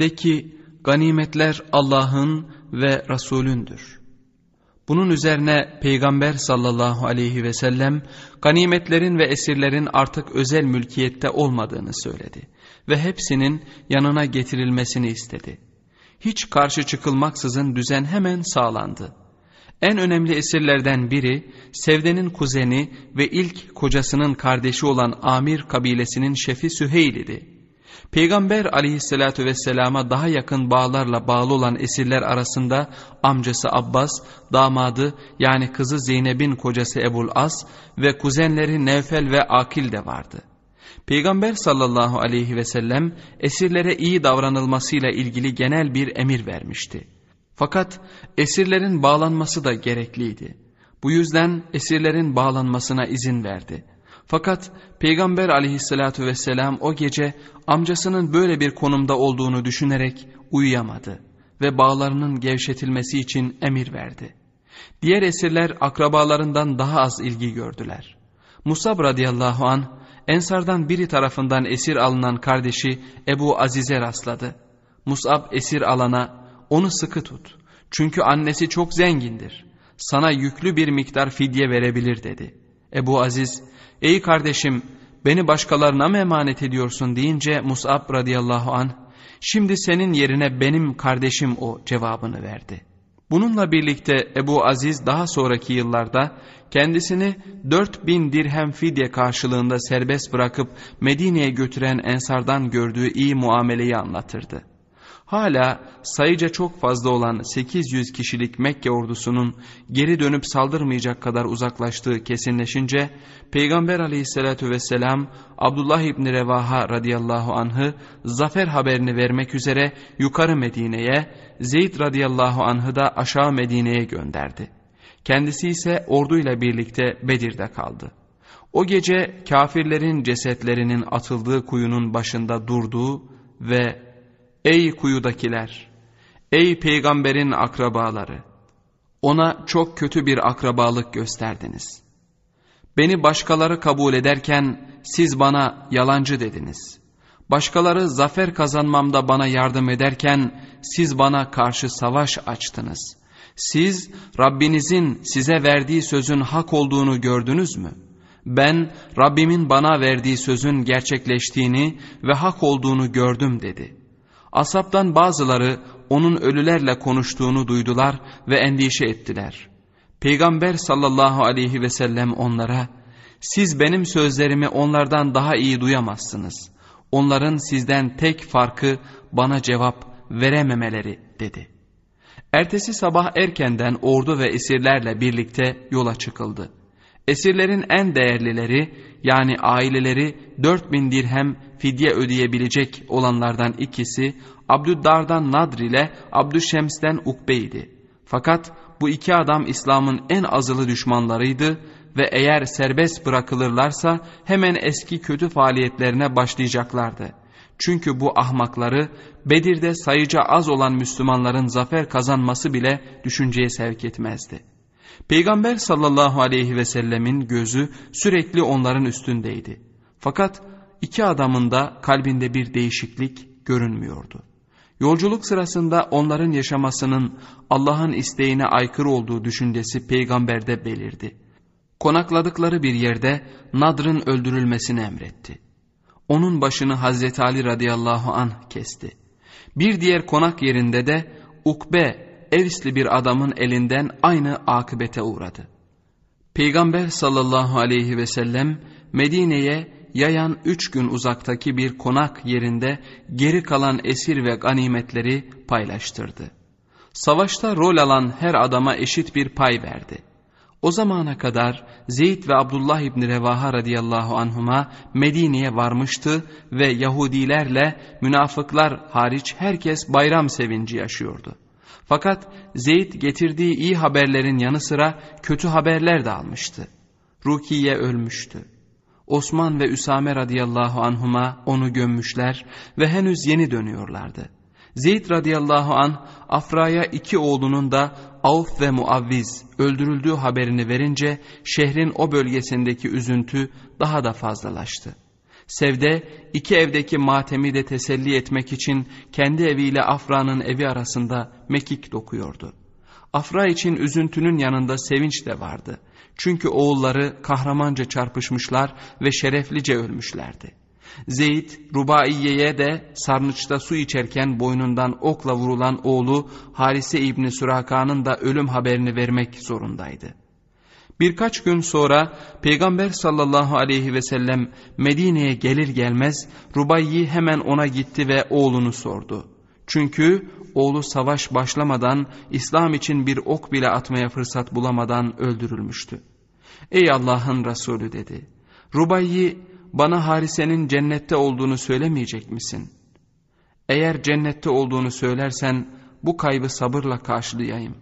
De ki, ganimetler Allah'ın ve Resulündür." Bunun üzerine Peygamber sallallahu aleyhi ve sellem ganimetlerin ve esirlerin artık özel mülkiyette olmadığını söyledi ve hepsinin yanına getirilmesini istedi. Hiç karşı çıkılmaksızın düzen hemen sağlandı. En önemli esirlerden biri Sevde'nin kuzeni ve ilk kocasının kardeşi olan Amir kabilesinin şefi Süheyl idi. Peygamber aleyhissalatü vesselama daha yakın bağlarla bağlı olan esirler arasında amcası Abbas, damadı yani kızı Zeynep'in kocası Ebu'l-As ve kuzenleri Nevfel ve Akil de vardı. Peygamber sallallahu aleyhi ve sellem esirlere iyi davranılmasıyla ilgili genel bir emir vermişti. Fakat esirlerin bağlanması da gerekliydi. Bu yüzden esirlerin bağlanmasına izin verdi. Fakat Peygamber aleyhissalatü vesselam o gece amcasının böyle bir konumda olduğunu düşünerek uyuyamadı ve bağlarının gevşetilmesi için emir verdi. Diğer esirler akrabalarından daha az ilgi gördüler. Musab radıyallahu anh, Ensardan biri tarafından esir alınan kardeşi Ebu Aziz'e rastladı. Musab esir alana, "Onu sıkı tut, çünkü annesi çok zengindir. Sana yüklü bir miktar fidye verebilir" dedi. Ebu Aziz, "Ey kardeşim, beni başkalarına mı emanet ediyorsun?" deyince Musab radıyallahu anh, "Şimdi senin yerine benim kardeşim o" cevabını verdi. Bununla birlikte Ebu Aziz daha sonraki yıllarda kendisini dört bin dirhem fidye karşılığında serbest bırakıp Medine'ye götüren Ensardan gördüğü iyi muameleyi anlatırdı. Hala sayıca çok fazla olan sekiz yüz kişilik Mekke ordusunun geri dönüp saldırmayacak kadar uzaklaştığı kesinleşince Peygamber aleyhissalatü vesselam Abdullah ibn Revaha radıyallahu anh'ı zafer haberini vermek üzere yukarı Medine'ye, Zeyd radıyallahu anh'ı da aşağı Medine'ye gönderdi. Kendisi ise orduyla birlikte Bedir'de kaldı. O gece kafirlerin cesetlerinin atıldığı kuyunun başında durduğu ve "Ey kuyudakiler, ey peygamberin akrabaları, ona çok kötü bir akrabalık gösterdiniz. Beni başkaları kabul ederken siz bana yalancı dediniz. Başkaları zafer kazanmamda bana yardım ederken siz bana karşı savaş açtınız. Siz Rabbinizin size verdiği sözün hak olduğunu gördünüz mü? Ben Rabbimin bana verdiği sözün gerçekleştiğini ve hak olduğunu gördüm" dedi. Asaptan bazıları onun ölülerle konuştuğunu duydular ve endişe ettiler. Peygamber sallallahu aleyhi ve sellem onlara, "Siz benim sözlerimi onlardan daha iyi duyamazsınız. Onların sizden tek farkı bana cevap verememeleri" dedi. Ertesi sabah erkenden ordu ve esirlerle birlikte yola çıkıldı. Esirlerin en değerlileri, yani aileleri dört bin dirhem fidye ödeyebilecek olanlardan ikisi Abdüddar'dan Nadr ile Abdüşems'den Ukbe idi. Fakat bu iki adam İslam'ın en azılı düşmanlarıydı ve eğer serbest bırakılırlarsa hemen eski kötü faaliyetlerine başlayacaklardı. Çünkü bu ahmakları Bedir'de sayıca az olan Müslümanların zafer kazanması bile düşünceye sevk etmezdi. Peygamber sallallahu aleyhi ve sellemin gözü sürekli onların üstündeydi. Fakat iki adamın da kalbinde bir değişiklik görünmüyordu. Yolculuk sırasında onların yaşamasının Allah'ın isteğine aykırı olduğu düşüncesi peygamberde belirdi. Konakladıkları bir yerde Nadr'ın öldürülmesini emretti. Onun başını Hazreti Ali radıyallahu anh kesti. Bir diğer konak yerinde de Ukbe Evsli bir adamın elinden aynı akıbete uğradı. Peygamber sallallahu aleyhi ve sellem Medine'ye yayan üç gün uzaktaki bir konak yerinde geri kalan esir ve ganimetleri paylaştırdı. Savaşta rol alan her adama eşit bir pay verdi. O zamana kadar Zeyd ve Abdullah ibn Revaha radıyallahu anhuma Medine'ye varmıştı ve Yahudilerle münafıklar hariç herkes bayram sevinci yaşıyordu. Fakat Zeyd getirdiği iyi haberlerin yanı sıra kötü haberler de almıştı. Rukiye ölmüştü. Osman ve Üsame radıyallahu anhuma onu gömmüşler ve henüz yeni dönüyorlardı. Zeyd radıyallahu anh Afra'ya iki oğlunun da Avf ve Muavviz öldürüldüğü haberini verince şehrin o bölgesindeki üzüntü daha da fazlalaştı. Sevde iki evdeki matemi de teselli etmek için kendi eviyle Afra'nın evi arasında mekik dokuyordu. Afra için üzüntünün yanında sevinç de vardı. Çünkü oğulları kahramanca çarpışmışlar ve şereflice ölmüşlerdi. Zeyd, Rubaiye'ye de sarnıçta su içerken boynundan okla vurulan oğlu Harise İbni Süraka'nın da ölüm haberini vermek zorundaydı. Birkaç gün sonra Peygamber sallallahu aleyhi ve sellem Medine'ye gelir gelmez Rubayyi hemen ona gitti ve oğlunu sordu. Çünkü oğlu savaş başlamadan, İslam için bir ok bile atmaya fırsat bulamadan öldürülmüştü. "Ey Allah'ın Resulü" dedi. "Rubayyi, bana Harise'nin cennette olduğunu söylemeyecek misin? Eğer cennette olduğunu söylersen bu kaybı sabırla karşılayayım.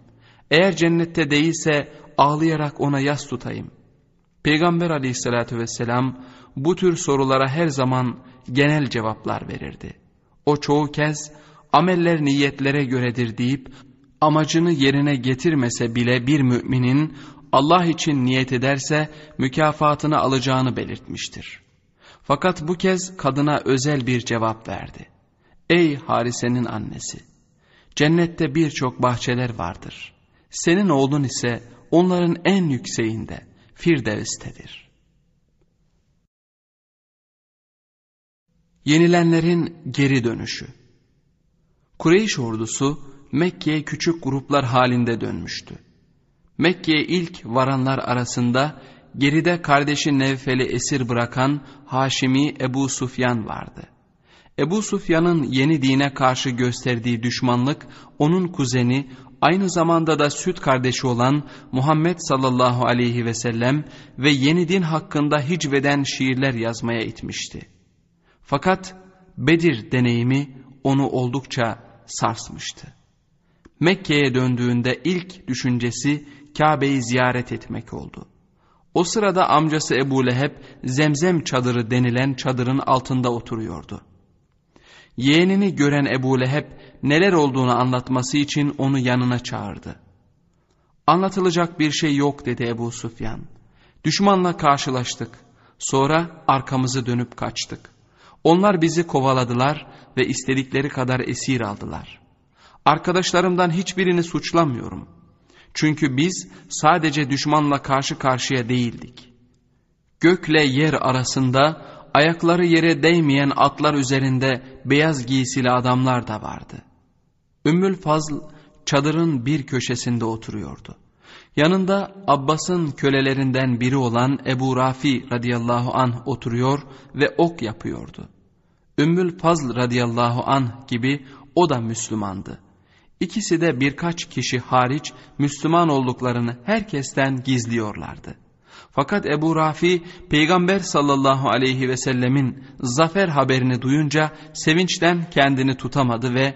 Eğer cennette değilse ağlayarak ona yas tutayım." Peygamber aleyhissalatü vesselam bu tür sorulara her zaman genel cevaplar verirdi. O çoğu kez "ameller niyetlere göredir" deyip amacını yerine getirmese bile bir müminin Allah için niyet ederse mükafatını alacağını belirtmiştir. Fakat bu kez kadına özel bir cevap verdi. "Ey Harise'nin annesi, cennette birçok bahçeler vardır. Senin oğlun ise onların en yükseğinde, Firdevs'tedir." Yenilenlerin geri dönüşü. Kureyş ordusu Mekke'ye küçük gruplar halinde dönmüştü. Mekke'ye ilk varanlar arasında geride kardeşi Nevfel'i esir bırakan Haşimi Ebu Süfyan vardı. Ebu Süfyan'ın yeni dine karşı gösterdiği düşmanlık, onun kuzeni, aynı zamanda da süt kardeşi olan Muhammed sallallahu aleyhi ve sellem ve yeni din hakkında hicveden şiirler yazmaya itmişti. Fakat Bedir deneyimi onu oldukça sarsmıştı. Mekke'ye döndüğünde ilk düşüncesi Kabe'yi ziyaret etmek oldu. O sırada amcası Ebu Leheb, Zemzem çadırı denilen çadırın altında oturuyordu. Yeğenini gören Ebu Leheb neler olduğunu anlatması için onu yanına çağırdı. "Anlatılacak bir şey yok," dedi Ebu Süfyan. "Düşmanla karşılaştık. Sonra arkamızı dönüp kaçtık. Onlar bizi kovaladılar ve istedikleri kadar esir aldılar. Arkadaşlarımdan hiçbirini suçlamıyorum. Çünkü biz sadece düşmanla karşı karşıya değildik. Gökle yer arasında ayakları yere değmeyen atlar üzerinde beyaz giysili adamlar da vardı." Ümmül Fazl çadırın bir köşesinde oturuyordu. Yanında Abbas'ın kölelerinden biri olan Ebu Rafi radıyallahu anh oturuyor ve ok yapıyordu. Ümmül Fazl radıyallahu anh gibi o da Müslümandı. İkisi de birkaç kişi hariç Müslüman olduklarını herkesten gizliyorlardı. Fakat Ebu Rafi, Peygamber sallallahu aleyhi ve sellemin zafer haberini duyunca sevinçten kendini tutamadı ve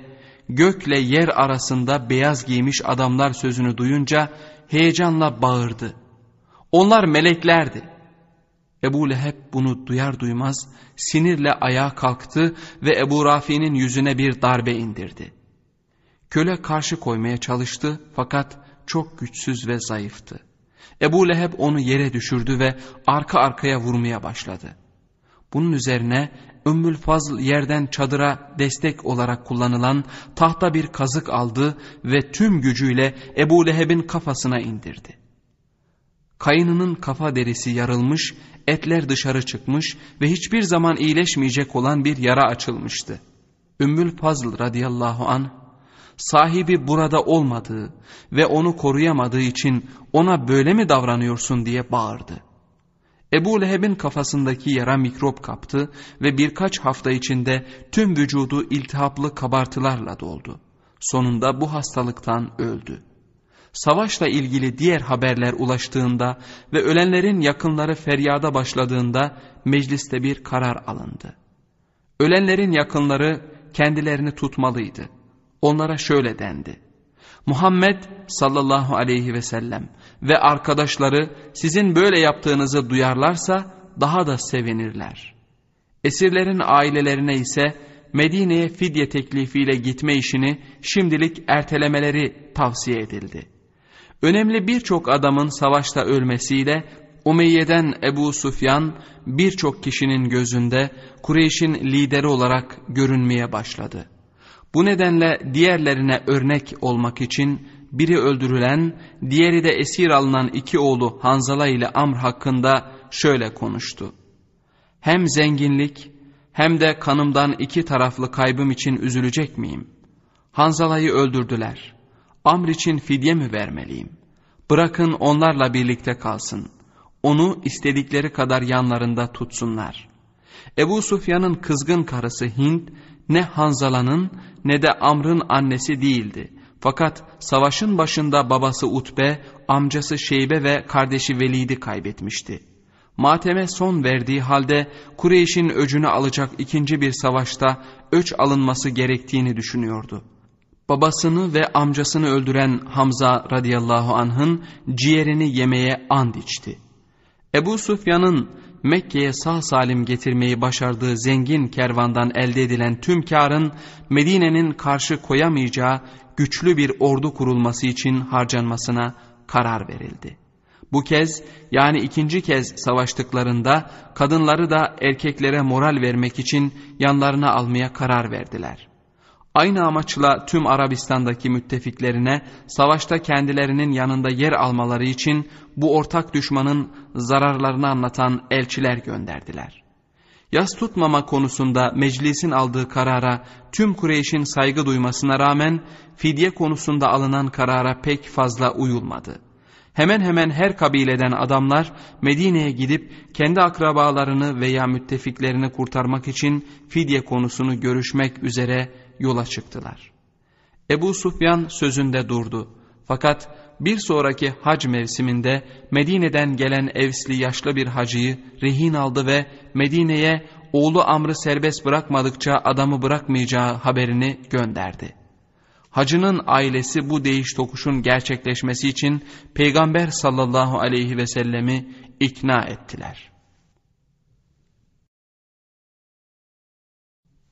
"gökle yer arasında beyaz giymiş adamlar" sözünü duyunca heyecanla bağırdı. "Onlar meleklerdi." Ebu Leheb bunu duyar duymaz sinirle ayağa kalktı ve Ebu Rafi'nin yüzüne bir darbe indirdi. Köle karşı koymaya çalıştı fakat çok güçsüz ve zayıftı. Ebu Leheb onu yere düşürdü ve arka arkaya vurmaya başladı. Bunun üzerine Ümmül Fazl yerden çadıra destek olarak kullanılan tahta bir kazık aldı ve tüm gücüyle Ebu Leheb'in kafasına indirdi. Kayınının kafa derisi yarılmış, etler dışarı çıkmış ve hiçbir zaman iyileşmeyecek olan bir yara açılmıştı. Ümmül Fazl radıyallahu anh, sahibi burada olmadığı ve onu koruyamadığı için "ona böyle mi davranıyorsun?" diye bağırdı. Ebu Leheb'in kafasındaki yara mikrop kaptı ve birkaç hafta içinde tüm vücudu iltihaplı kabartılarla doldu. Sonunda bu hastalıktan öldü. Savaşla ilgili diğer haberler ulaştığında ve ölenlerin yakınları feryada başladığında mecliste bir karar alındı. Ölenlerin yakınları kendilerini tutmalıydı. Onlara şöyle dendi: "Muhammed sallallahu aleyhi ve sellem ve arkadaşları sizin böyle yaptığınızı duyarlarsa daha da sevinirler. Esirlerin ailelerine ise Medine'ye fidye teklifiyle gitme işini şimdilik ertelemeleri tavsiye edildi. Önemli birçok adamın savaşta ölmesiyle Umeyye'den Ebu Süfyan birçok kişinin gözünde Kureyş'in lideri olarak görünmeye başladı. Bu nedenle diğerlerine örnek olmak için biri öldürülen, diğeri de esir alınan iki oğlu Hanzala ile Amr hakkında şöyle konuştu: "Hem zenginlik hem de kanımdan iki taraflı kaybım için üzülecek miyim? Hanzala'yı öldürdüler. Amr için fidye mi vermeliyim? Bırakın onlarla birlikte kalsın. Onu istedikleri kadar yanlarında tutsunlar." Ebu Süfyan'ın kızgın karısı Hint, ne Hanzala'nın ne de Amr'ın annesi değildi. Fakat savaşın başında babası Utbe, amcası Şeybe ve kardeşi Velid'i kaybetmişti. Mateme son verdiği halde Kureyş'in öcünü alacak ikinci bir savaşta öç alınması gerektiğini düşünüyordu. Babasını ve amcasını öldüren Hamza radıyallahu anh'ın ciğerini yemeye and içti. Ebu Süfyan'ın Mekke'ye sağ salim getirmeyi başardığı zengin kervandan elde edilen tüm kârın Medine'nin karşı koyamayacağı güçlü bir ordu kurulması için harcanmasına karar verildi. Bu kez, yani ikinci kez savaştıklarında kadınları da erkeklere moral vermek için yanlarına almaya karar verdiler. Aynı amaçla tüm Arabistan'daki müttefiklerine savaşta kendilerinin yanında yer almaları için bu ortak düşmanın zararlarını anlatan elçiler gönderdiler. Yas tutmama konusunda meclisin aldığı karara tüm Kureyş'in saygı duymasına rağmen fidye konusunda alınan karara pek fazla uyulmadı. Hemen hemen her kabileden adamlar Medine'ye gidip kendi akrabalarını veya müttefiklerini kurtarmak için fidye konusunu görüşmek üzere yola çıktılar. Ebu Süfyan sözünde durdu. Fakat bir sonraki hac mevsiminde Medine'den gelen Evsli yaşlı bir hacıyı rehin aldı ve Medine'ye oğlu Amr'ı serbest bırakmadıkça adamı bırakmayacağı haberini gönderdi. Hacının ailesi bu değiş tokuşun gerçekleşmesi için Peygamber sallallahu aleyhi ve sellemi ikna ettiler.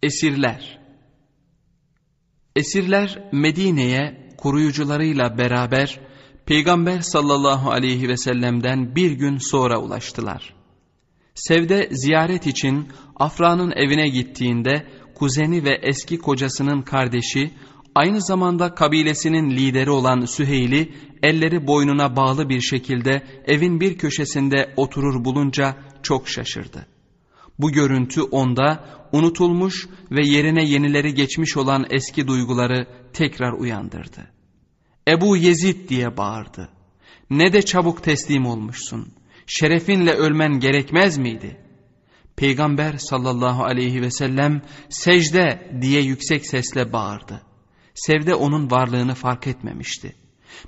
Esirler. Esirler Medine'ye koruyucularıyla beraber Peygamber sallallahu aleyhi ve sellem'den bir gün sonra ulaştılar. Sevde ziyaret için Afra'nın evine gittiğinde kuzeni ve eski kocasının kardeşi, aynı zamanda kabilesinin lideri olan Süheyl'i elleri boynuna bağlı bir şekilde evin bir köşesinde oturur bulunca çok şaşırdı. Bu görüntü onda unutulmuş ve yerine yenileri geçmiş olan eski duyguları tekrar uyandırdı. "Ebu Yezid!" diye bağırdı. "Ne de çabuk teslim olmuşsun. Şerefinle ölmen gerekmez miydi?" Peygamber sallallahu aleyhi ve sellem "Secde!" diye yüksek sesle bağırdı. Sevde onun varlığını fark etmemişti.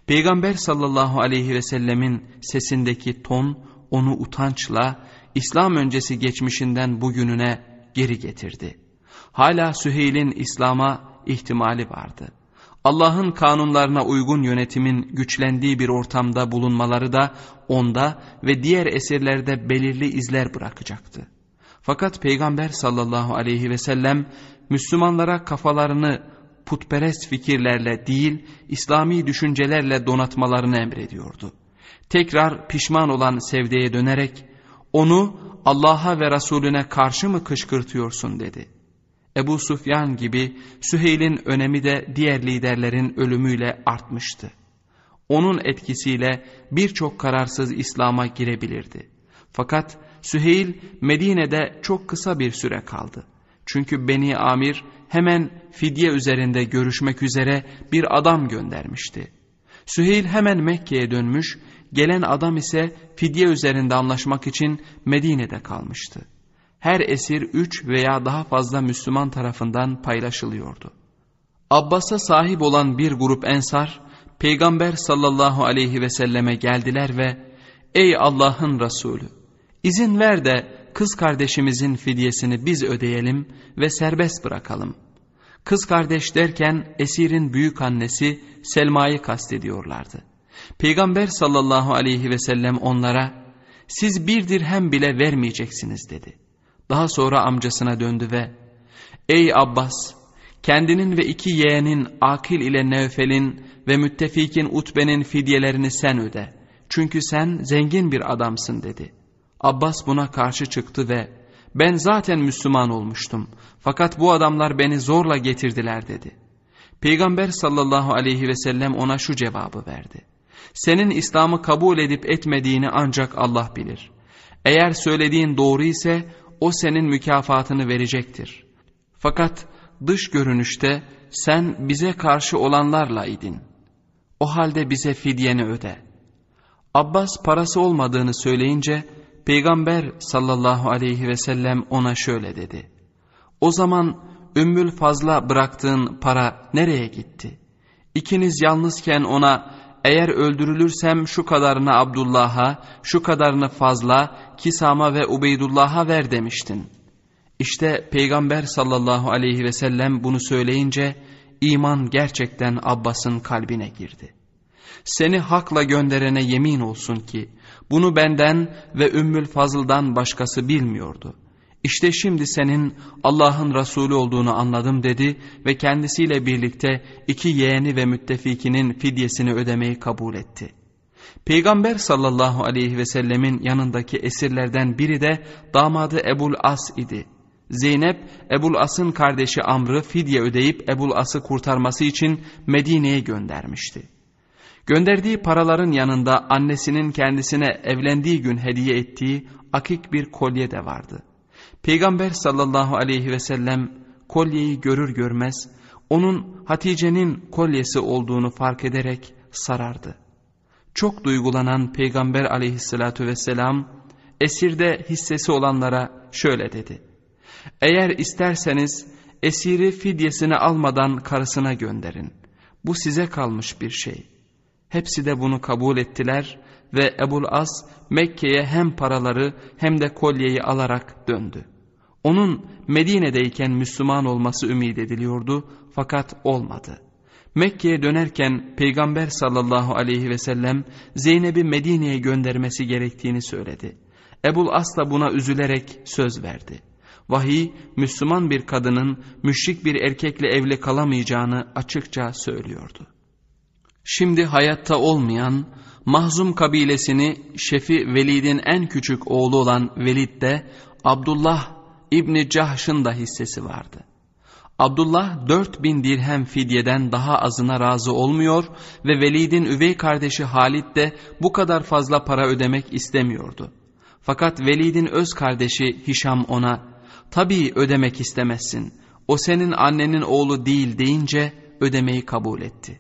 Peygamber sallallahu aleyhi ve sellemin sesindeki ton onu utançla İslam öncesi geçmişinden bugününe geri getirdi. Hala Süheyl'in İslam'a ihtimali vardı. Allah'ın kanunlarına uygun yönetimin güçlendiği bir ortamda bulunmaları da onda ve diğer esirlerde belirli izler bırakacaktı. Fakat Peygamber sallallahu aleyhi ve sellem Müslümanlara kafalarını putperest fikirlerle değil, İslami düşüncelerle donatmalarını emrediyordu. Tekrar pişman olan Sevde'ye dönerek, "Onu Allah'a ve Resulüne karşı mı kışkırtıyorsun?" dedi. Ebu Süfyan gibi Süheyl'in önemi de diğer liderlerin ölümüyle artmıştı. Onun etkisiyle birçok kararsız İslam'a girebilirdi. Fakat Süheyl Medine'de çok kısa bir süre kaldı. Çünkü Beni Amir hemen fidye üzerinde görüşmek üzere bir adam göndermişti. Süheyl hemen Mekke'ye dönmüş, gelen adam ise fidye üzerinde anlaşmak için Medine'de kalmıştı. Her esir üç veya daha fazla Müslüman tarafından paylaşılıyordu. Abbas'a sahip olan bir grup ensar, Peygamber sallallahu aleyhi ve selleme geldiler ve "Ey Allah'ın Resulü, izin ver de kız kardeşimizin fidyesini biz ödeyelim ve serbest bırakalım." Kız kardeş derken esirin büyük annesi Selma'yı kastediyorlardı. Peygamber sallallahu aleyhi ve sellem onlara "Siz bir dirhem bile vermeyeceksiniz" dedi. Daha sonra amcasına döndü ve "Ey Abbas, kendinin ve iki yeğenin Akil ile Nevfel'in ve müttefikin Utbe'nin fidyelerini sen öde. Çünkü sen zengin bir adamsın" dedi. Abbas buna karşı çıktı ve "Ben zaten Müslüman olmuştum. Fakat bu adamlar beni zorla getirdiler" dedi. Peygamber sallallahu aleyhi ve sellem ona şu cevabı verdi: "Senin İslam'ı kabul edip etmediğini ancak Allah bilir. Eğer söylediğin doğru ise o senin mükafatını verecektir. Fakat dış görünüşte sen bize karşı olanlarla idin. O halde bize fidyeni öde." Abbas parası olmadığını söyleyince Peygamber sallallahu aleyhi ve sellem ona şöyle dedi: "O zaman Ümmül Fazl'a bıraktığın para nereye gitti? İkiniz yalnızken ona, eğer öldürülürsem şu kadarını Abdullah'a, şu kadarını Fazl'a, Kisam'a ve Ubeydullah'a ver demiştin." İşte Peygamber sallallahu aleyhi ve sellem bunu söyleyince iman gerçekten Abbas'ın kalbine girdi. "Seni hakla gönderene yemin olsun ki bunu benden ve Ümmül Fazıl'dan başkası bilmiyordu. İşte şimdi senin Allah'ın Resulü olduğunu anladım" dedi ve kendisiyle birlikte iki yeğeni ve müttefikinin fidyesini ödemeyi kabul etti. Peygamber sallallahu aleyhi ve sellemin yanındaki esirlerden biri de damadı Ebu'l-As idi. Zeynep, Ebu'l-As'ın kardeşi Amr'ı fidye ödeyip Ebu'l-As'ı kurtarması için Medine'ye göndermişti. Gönderdiği paraların yanında annesinin kendisine evlendiği gün hediye ettiği akik bir kolye de vardı. Peygamber sallallahu aleyhi ve sellem kolyeyi görür görmez onun Hatice'nin kolyesi olduğunu fark ederek sarardı. Çok duygulanan Peygamber aleyhissalatü vesselam esirde hissesi olanlara şöyle dedi. Eğer isterseniz esiri fidyesini almadan karısına gönderin. Bu size kalmış bir şey. Hepsi de bunu kabul ettiler ve Ebu'l-As Mekke'ye hem paraları hem de kolyeyi alarak döndü. Onun Medine'deyken Müslüman olması ümit ediliyordu fakat olmadı. Mekke'ye dönerken Peygamber sallallahu aleyhi ve sellem Zeynep'i Medine'ye göndermesi gerektiğini söyledi. Ebu'l-As da buna üzülerek söz verdi. Vahiy Müslüman bir kadının müşrik bir erkekle evli kalamayacağını açıkça söylüyordu. Şimdi hayatta olmayan Mahzum kabilesini şefi Velid'in en küçük oğlu olan Velid'de Abdullah İbni Cahş'ın da hissesi vardı. Abdullah dört bin dirhem fidyeden daha azına razı olmuyor ve Velid'in üvey kardeşi Halid de bu kadar fazla para ödemek istemiyordu. Fakat Velid'in öz kardeşi Hişam ona "Tabii ödemek istemezsin, o senin annenin oğlu değil" deyince ödemeyi kabul etti.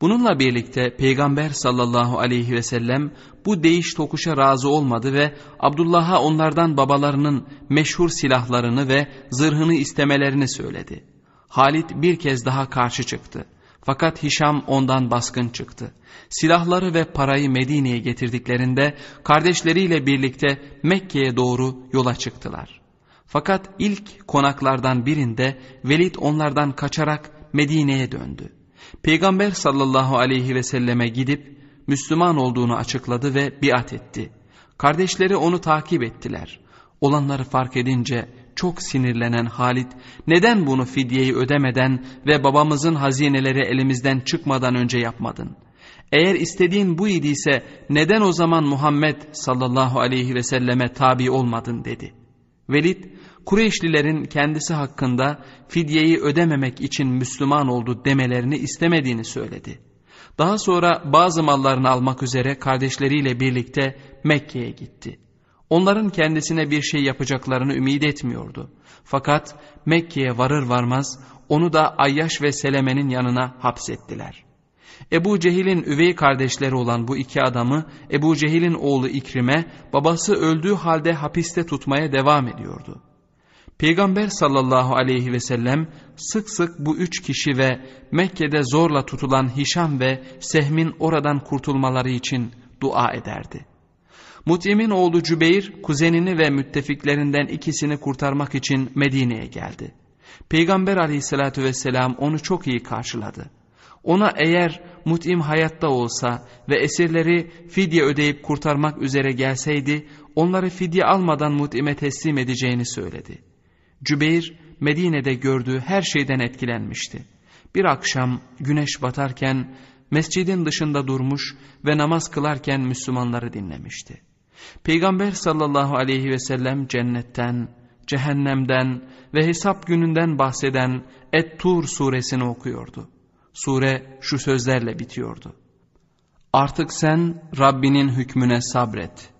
Bununla birlikte Peygamber sallallahu aleyhi ve sellem bu değiş tokuşa razı olmadı ve Abdullah'a onlardan babalarının meşhur silahlarını ve zırhını istemelerini söyledi. Halid bir kez daha karşı çıktı. Fakat Hişam ondan baskın çıktı. Silahları ve parayı Medine'ye getirdiklerinde kardeşleriyle birlikte Mekke'ye doğru yola çıktılar. Fakat ilk konaklardan birinde Velid onlardan kaçarak Medine'ye döndü. Peygamber sallallahu aleyhi ve selleme gidip Müslüman olduğunu açıkladı ve biat etti. Kardeşleri onu takip ettiler. Olanları fark edince çok sinirlenen Halid, "Neden bunu fidyeyi ödemeden ve babamızın hazineleri elimizden çıkmadan önce yapmadın? Eğer istediğin bu idiyse neden o zaman Muhammed sallallahu aleyhi ve selleme tabi olmadın?" dedi. Velid, Kureyşlilerin kendisi hakkında fidyeyi ödememek için Müslüman oldu demelerini istemediğini söyledi. Daha sonra bazı mallarını almak üzere kardeşleriyle birlikte Mekke'ye gitti. Onların kendisine bir şey yapacaklarını ümit etmiyordu. Fakat Mekke'ye varır varmaz onu da Ayyaş ve Seleme'nin yanına hapsettiler. Ebu Cehil'in üvey kardeşleri olan bu iki adamı Ebu Cehil'in oğlu İkrime, babası öldüğü halde hapiste tutmaya devam ediyordu. Peygamber sallallahu aleyhi ve sellem sık sık bu üç kişi ve Mekke'de zorla tutulan Hişam ve Sehm'in oradan kurtulmaları için dua ederdi. Mut'im'in oğlu Cübeyr, kuzenini ve müttefiklerinden ikisini kurtarmak için Medine'ye geldi. Peygamber aleyhissalatü vesselam onu çok iyi karşıladı. Ona eğer Mut'im hayatta olsa ve esirleri fidye ödeyip kurtarmak üzere gelseydi, onları fidye almadan Mut'im'e teslim edeceğini söyledi. Cübeyr, Medine'de gördüğü her şeyden etkilenmişti. Bir akşam güneş batarken mescidin dışında durmuş ve namaz kılarken Müslümanları dinlemişti. Peygamber sallallahu aleyhi ve sellem cennetten, cehennemden ve hesap gününden bahseden Et-Tur suresini okuyordu. Sure şu sözlerle bitiyordu. "Artık sen Rabbinin hükmüne sabret.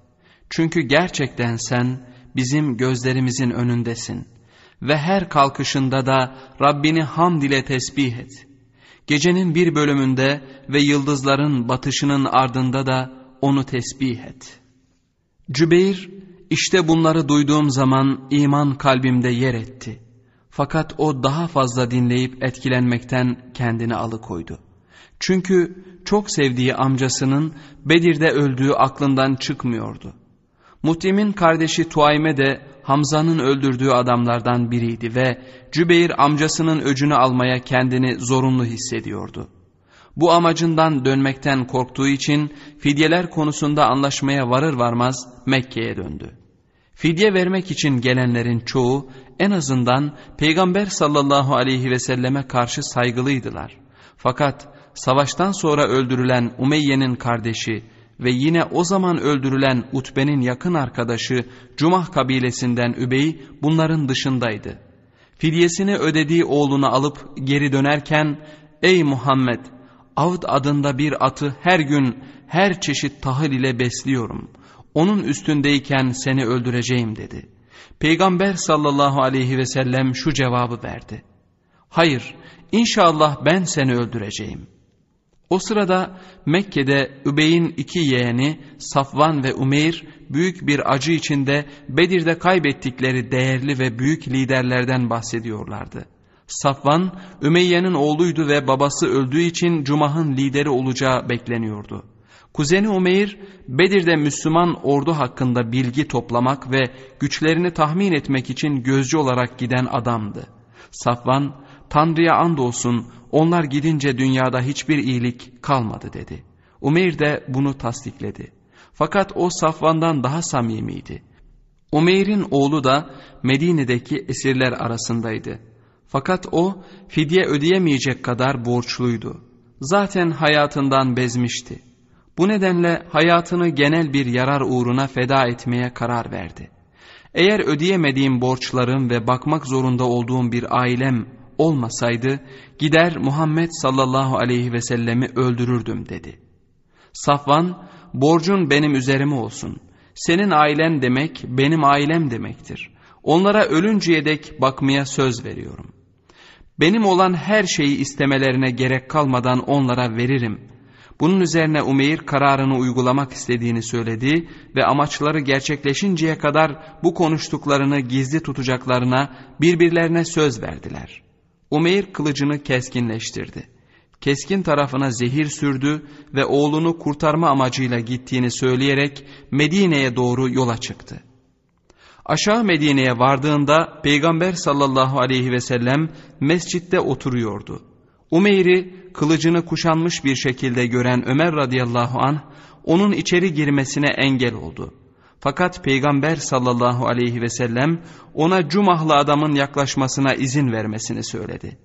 Çünkü gerçekten sen bizim gözlerimizin önündesin. Ve her kalkışında da Rabbini hamd ile tesbih et. Gecenin bir bölümünde ve yıldızların batışının ardında da onu tesbih et." Cübeyr, "İşte bunları duyduğum zaman iman kalbimde yer etti." Fakat o daha fazla dinleyip etkilenmekten kendini alıkoydu. Çünkü çok sevdiği amcasının Bedir'de öldüğü aklından çıkmıyordu. Mut'im'in kardeşi Tuayme de Hamza'nın öldürdüğü adamlardan biriydi ve Cübeyr amcasının öcünü almaya kendini zorunlu hissediyordu. Bu amacından dönmekten korktuğu için fidyeler konusunda anlaşmaya varır varmaz Mekke'ye döndü. Fidye vermek için gelenlerin çoğu en azından Peygamber sallallahu aleyhi ve selleme karşı saygılıydılar. Fakat savaştan sonra öldürülen Umeyye'nin kardeşi ve yine o zaman öldürülen Utbe'nin yakın arkadaşı Cumah kabilesinden Übey bunların dışındaydı. Fidyesini ödediği oğlunu alıp geri dönerken, "Ey Muhammed, Avd adında bir atı her gün her çeşit tahıl ile besliyorum. Onun üstündeyken seni öldüreceğim" dedi. Peygamber sallallahu aleyhi ve sellem şu cevabı verdi: "Hayır, inşallah ben seni öldüreceğim." O sırada Mekke'de Übey'in iki yeğeni Safvan ve Umeyr büyük bir acı içinde Bedir'de kaybettikleri değerli ve büyük liderlerden bahsediyorlardı. Safvan, Ümeyye'nin oğluydu ve babası öldüğü için Cumah'ın lideri olacağı bekleniyordu. Kuzeni Umeyr, Bedir'de Müslüman ordu hakkında bilgi toplamak ve güçlerini tahmin etmek için gözcü olarak giden adamdı. Safvan, "Tanrı'ya andolsun onlar gidince dünyada hiçbir iyilik kalmadı" dedi. Umeyr de bunu tasdikledi. Fakat o Safvan'dan daha samimiydi. Umeyr'in oğlu da Medine'deki esirler arasındaydı. Fakat o fidye ödeyemeyecek kadar borçluydu. Zaten hayatından bezmişti. Bu nedenle hayatını genel bir yarar uğruna feda etmeye karar verdi. "Eğer ödeyemediğim borçlarım ve bakmak zorunda olduğum bir ailem olmasaydı gider Muhammed sallallahu aleyhi ve sellemi öldürürdüm" dedi. Safvan, "Borcun benim üzerime olsun. Senin ailen demek benim ailem demektir. Onlara ölünceye dek bakmaya söz veriyorum. Benim olan her şeyi istemelerine gerek kalmadan onlara veririm." Bunun üzerine Umeyr kararını uygulamak istediğini söyledi ve amaçları gerçekleşinceye kadar bu konuştuklarını gizli tutacaklarına birbirlerine söz verdiler. Umeyr kılıcını keskinleştirdi. Keskin tarafına zehir sürdü ve oğlunu kurtarma amacıyla gittiğini söyleyerek Medine'ye doğru yola çıktı. Aşağı Medine'ye vardığında Peygamber sallallahu aleyhi ve sellem mescitte oturuyordu. Umeyr'i kılıcını kuşanmış bir şekilde gören Ömer radıyallahu anh onun içeri girmesine engel oldu. Fakat Peygamber sallallahu aleyhi ve sellem ona Cumahlı adamın yaklaşmasına izin vermesini söyledi.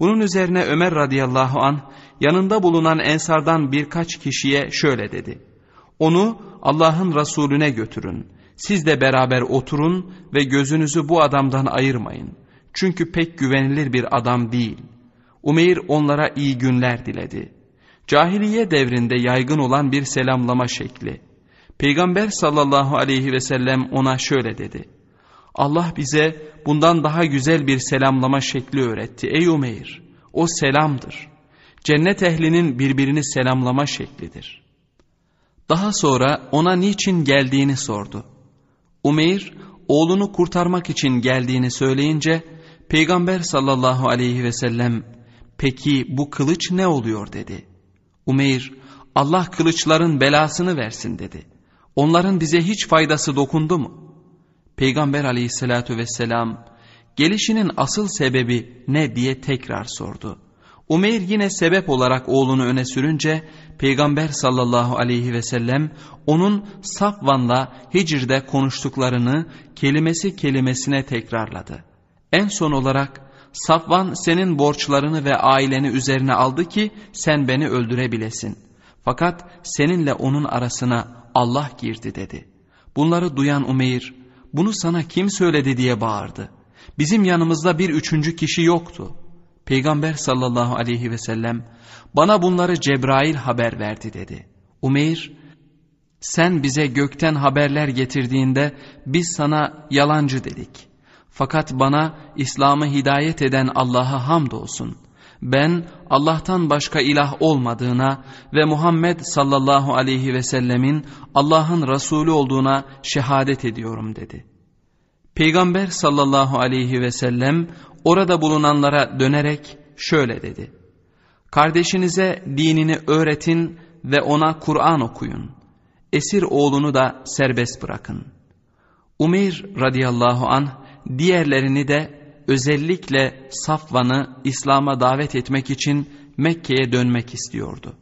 Bunun üzerine Ömer radıyallahu anh yanında bulunan ensardan birkaç kişiye şöyle dedi: "Onu Allah'ın Resulüne götürün. Siz de beraber oturun ve gözünüzü bu adamdan ayırmayın. Çünkü pek güvenilir bir adam değil." Umeyr onlara iyi günler diledi. Cahiliye devrinde yaygın olan bir selamlama şekli. Peygamber sallallahu aleyhi ve sellem ona şöyle dedi: "Allah bize bundan daha güzel bir selamlama şekli öğretti ey Umeyr. O selamdır. Cennet ehlinin birbirini selamlama şeklidir." Daha sonra ona niçin geldiğini sordu. Umeyr, oğlunu kurtarmak için geldiğini söyleyince Peygamber sallallahu aleyhi ve sellem, "Peki bu kılıç ne oluyor?" dedi. Umeyr, "Allah kılıçların belasını versin" dedi. "Onların bize hiç faydası dokundu mu?" Peygamber aleyhissalatu vesselam, "Gelişinin asıl sebebi ne?" diye tekrar sordu. Umeyr yine sebep olarak oğlunu öne sürünce Peygamber sallallahu aleyhi ve sellem onun Safvan'la Hicr'de konuştuklarını kelimesi kelimesine tekrarladı. En son olarak, "Safvan senin borçlarını ve aileni üzerine aldı ki sen beni öldürebilesin. Fakat seninle onun arasına Allah girdi" dedi. Bunları duyan Umeyr, "Bunu sana kim söyledi?" diye bağırdı. "Bizim yanımızda bir üçüncü kişi yoktu." Peygamber sallallahu aleyhi ve sellem, "Bana bunları Cebrail haber verdi" dedi. Umeyr, "Sen bize gökten haberler getirdiğinde biz sana yalancı dedik. Fakat bana İslam'ı hidayet eden Allah'a hamdolsun. Ben Allah'tan başka ilah olmadığına ve Muhammed sallallahu aleyhi ve sellemin Allah'ın Resulü olduğuna şehadet ediyorum" dedi. Peygamber sallallahu aleyhi ve sellem orada bulunanlara dönerek şöyle dedi: "Kardeşinize dinini öğretin ve ona Kur'an okuyun. Esir oğlunu da serbest bırakın." Umeyr radıyallahu anh diğerlerini de, özellikle Safvan'ı İslam'a davet etmek için Mekke'ye dönmek istiyordu.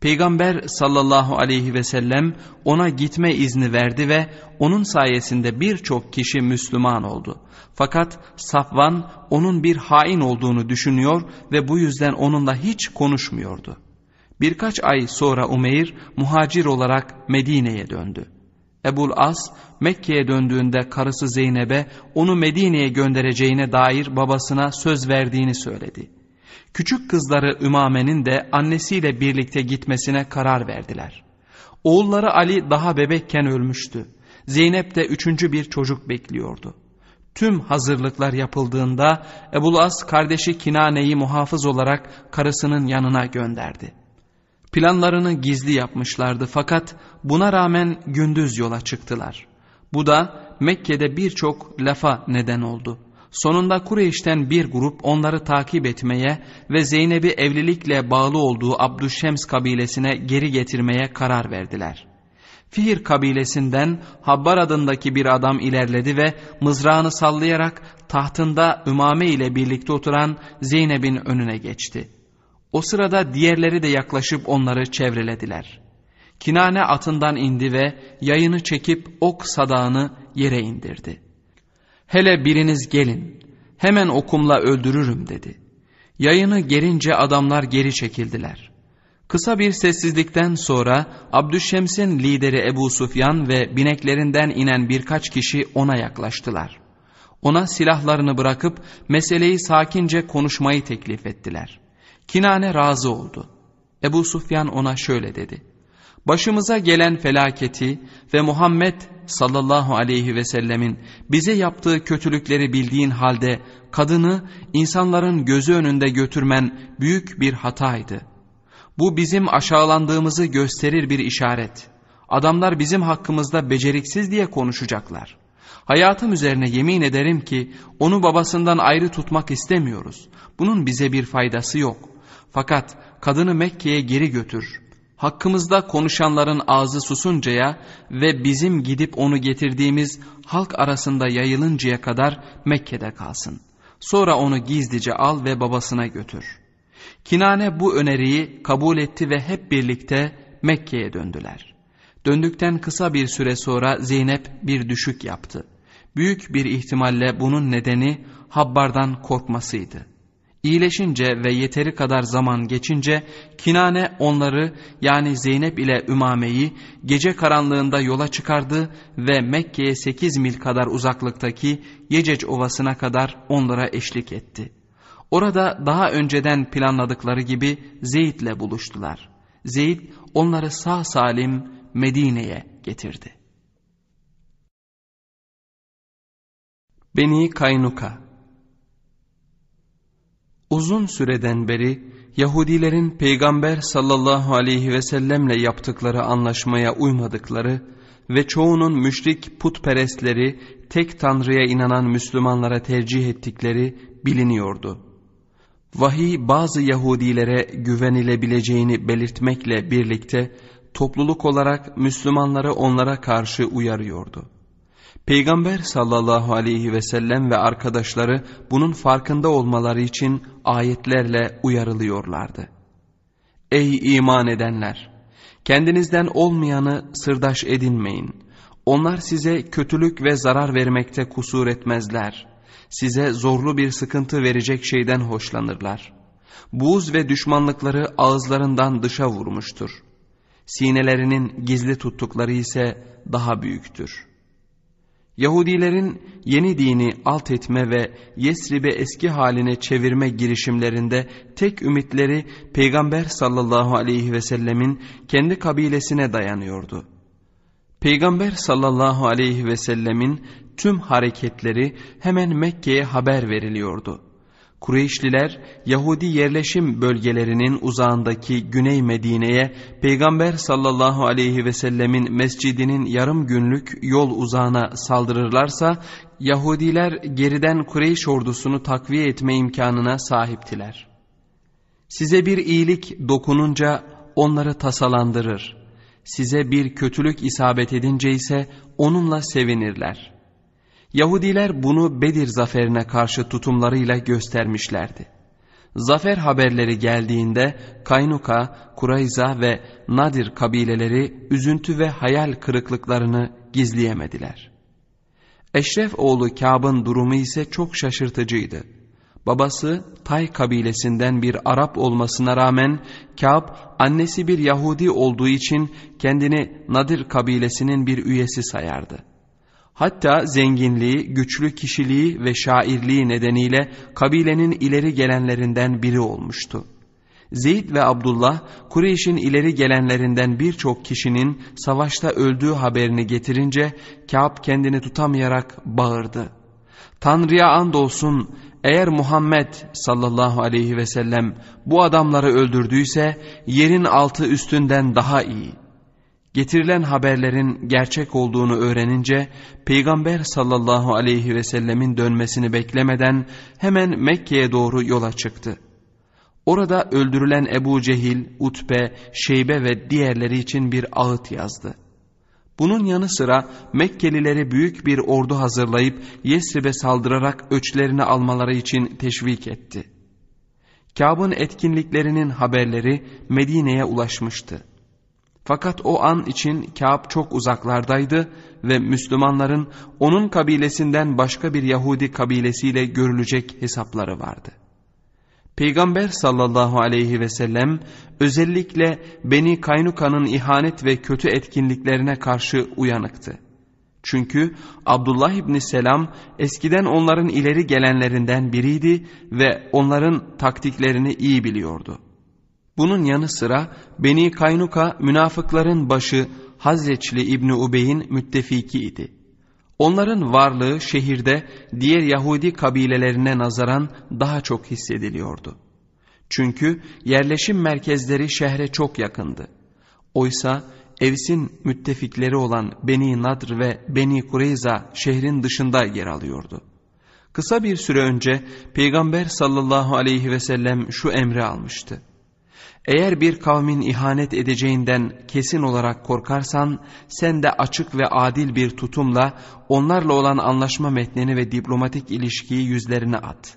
Peygamber sallallahu aleyhi ve sellem ona gitme izni verdi ve onun sayesinde birçok kişi Müslüman oldu. Fakat Safvan onun bir hain olduğunu düşünüyor ve bu yüzden onunla hiç konuşmuyordu. Birkaç ay sonra Umeyr muhacir olarak Medine'ye döndü. Ebu'l-As Mekke'ye döndüğünde karısı Zeynep'e onu Medine'ye göndereceğine dair babasına söz verdiğini söyledi. Küçük kızları Ümame'nin de annesiyle birlikte gitmesine karar verdiler. Oğulları Ali daha bebekken ölmüştü. Zeynep de üçüncü bir çocuk bekliyordu. Tüm hazırlıklar yapıldığında Ebu'l-As kardeşi Kinane'yi muhafız olarak karısının yanına gönderdi. Planlarını gizli yapmışlardı fakat buna rağmen gündüz yola çıktılar. Bu da Mekke'de birçok lafa neden oldu. Sonunda Kureyş'ten bir grup onları takip etmeye ve Zeynep'i evlilikle bağlı olduğu Abdüşşems kabilesine geri getirmeye karar verdiler. Fihir kabilesinden Habbar adındaki bir adam ilerledi ve mızrağını sallayarak tahtında Ümame ile birlikte oturan Zeynep'in önüne geçti. O sırada diğerleri de yaklaşıp onları çevrelediler. Kinane atından indi ve yayını çekip ok sadağını yere indirdi. "Hele biriniz gelin, hemen okumla öldürürüm" dedi. Yayını gerince adamlar geri çekildiler. Kısa bir sessizlikten sonra Abdüşşems'in lideri Ebu Süfyan ve bineklerinden inen birkaç kişi ona yaklaştılar. Ona silahlarını bırakıp meseleyi sakince konuşmayı teklif ettiler. Kinane razı oldu. Ebu Süfyan ona şöyle dedi: "Başımıza gelen felaketi ve Muhammed sallallahu aleyhi ve sellemin bize yaptığı kötülükleri bildiğin halde kadını insanların gözü önünde götürmen büyük bir hataydı. Bu bizim aşağılandığımızı gösterir bir işaret. Adamlar bizim hakkımızda beceriksiz diye konuşacaklar. Hayatım üzerine yemin ederim ki onu babasından ayrı tutmak istemiyoruz. Bunun bize bir faydası yok. Fakat kadını Mekke'ye geri götür. Hakkımızda konuşanların ağzı susuncaya ve bizim gidip onu getirdiğimiz halk arasında yayılıncaya kadar Mekke'de kalsın. Sonra onu gizlice al ve babasına götür." Kinane bu öneriyi kabul etti ve hep birlikte Mekke'ye döndüler. Döndükten kısa bir süre sonra Zeynep bir düşük yaptı. Büyük bir ihtimalle bunun nedeni Habbar'dan korkmasıydı. İyileşince ve yeteri kadar zaman geçince Kinane onları, yani Zeynep ile Ümame'yi gece karanlığında yola çıkardı ve Mekke'ye sekiz mil kadar uzaklıktaki Yecec Ovası'na kadar onlara eşlik etti. Orada daha önceden planladıkları gibi Zeyd'le buluştular. Zeyd onları sağ salim Medine'ye getirdi. Beni Kaynuka. Uzun süreden beri Yahudilerin Peygamber sallallahu aleyhi ve sellemle yaptıkları anlaşmaya uymadıkları ve çoğunun müşrik putperestleri tek tanrıya inanan Müslümanlara tercih ettikleri biliniyordu. Vahiy bazı Yahudilere güvenilebileceğini belirtmekle birlikte topluluk olarak Müslümanları onlara karşı uyarıyordu. Peygamber sallallahu aleyhi ve sellem ve arkadaşları bunun farkında olmaları için ayetlerle uyarılıyorlardı. "Ey iman edenler! Kendinizden olmayanı sırdaş edinmeyin. Onlar size kötülük ve zarar vermekte kusur etmezler. Size zorlu bir sıkıntı verecek şeyden hoşlanırlar. Buğz ve düşmanlıkları ağızlarından dışa vurmuştur. Sinelerinin gizli tuttukları ise daha büyüktür." Yahudilerin yeni dini alt etme ve Yesrib'i eski haline çevirme girişimlerinde tek ümitleri Peygamber sallallahu aleyhi ve sellemin kendi kabilesine dayanıyordu. Peygamber sallallahu aleyhi ve sellemin tüm hareketleri hemen Mekke'ye haber veriliyordu. Kureyşliler, Yahudi yerleşim bölgelerinin uzağındaki Güney Medine'ye Peygamber sallallahu aleyhi ve sellemin mescidinin yarım günlük yol uzağına saldırırlarsa, Yahudiler geriden Kureyş ordusunu takviye etme imkanına sahiptiler. "Size bir iyilik dokununca onları tasalandırır. Size bir kötülük isabet edince ise onunla sevinirler." Yahudiler bunu Bedir zaferine karşı tutumlarıyla göstermişlerdi. Zafer haberleri geldiğinde Kaynuka, Kurayza ve Nadir kabileleri üzüntü ve hayal kırıklıklarını gizleyemediler. Eşref oğlu Kâb'ın durumu ise çok şaşırtıcıydı. Babası Tay kabilesinden bir Arap olmasına rağmen Kâb, annesi bir Yahudi olduğu için kendini Nadir kabilesinin bir üyesi sayardı. Hatta zenginliği, güçlü kişiliği ve şairliği nedeniyle kabilenin ileri gelenlerinden biri olmuştu. Zeyd ve Abdullah, Kureyş'in ileri gelenlerinden birçok kişinin savaşta öldüğü haberini getirince Kâb kendini tutamayarak bağırdı: Tanrı'ya andolsun, eğer Muhammed sallallahu aleyhi ve sellem bu adamları öldürdüyse yerin altı üstünden daha iyi. Getirilen haberlerin gerçek olduğunu öğrenince Peygamber sallallahu aleyhi ve sellemin dönmesini beklemeden hemen Mekke'ye doğru yola çıktı. Orada öldürülen Ebu Cehil, Utbe, Şeybe ve diğerleri için bir ağıt yazdı. Bunun yanı sıra Mekkelilere büyük bir ordu hazırlayıp Yesrib'e saldırarak öçlerini almaları için teşvik etti. Kâb'ın etkinliklerinin haberleri Medine'ye ulaşmıştı. Fakat o an için Kâb çok uzaklardaydı ve Müslümanların onun kabilesinden başka bir Yahudi kabilesiyle görülecek hesapları vardı. Peygamber sallallahu aleyhi ve sellem özellikle Beni Kaynuka'nın ihanet ve kötü etkinliklerine karşı uyanıktı. Çünkü Abdullah ibn Selam eskiden onların ileri gelenlerinden biriydi ve onların taktiklerini iyi biliyordu. Bunun yanı sıra Beni Kaynuka münafıkların başı Hazreçli İbni Ubey'in müttefikiydi. Onların varlığı şehirde diğer Yahudi kabilelerine nazaran daha çok hissediliyordu. Çünkü yerleşim merkezleri şehre çok yakındı. Oysa Evs'in müttefikleri olan Beni Nadr ve Beni Kureyza şehrin dışında yer alıyordu. Kısa bir süre önce Peygamber sallallahu aleyhi ve sellem şu emri almıştı: Eğer bir kavmin ihanet edeceğinden kesin olarak korkarsan, sen de açık ve adil bir tutumla onlarla olan anlaşma metnini ve diplomatik ilişkiyi yüzlerine at.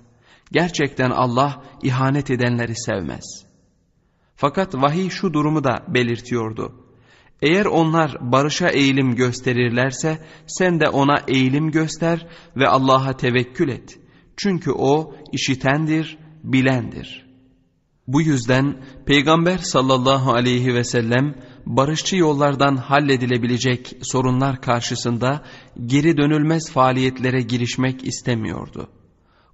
Gerçekten Allah ihanet edenleri sevmez. Fakat vahiy şu durumu da belirtiyordu: Eğer onlar barışa eğilim gösterirlerse, sen de ona eğilim göster ve Allah'a tevekkül et. Çünkü O işitendir, bilendir. Bu yüzden Peygamber sallallahu aleyhi ve sellem barışçı yollardan halledilebilecek sorunlar karşısında geri dönülmez faaliyetlere girişmek istemiyordu.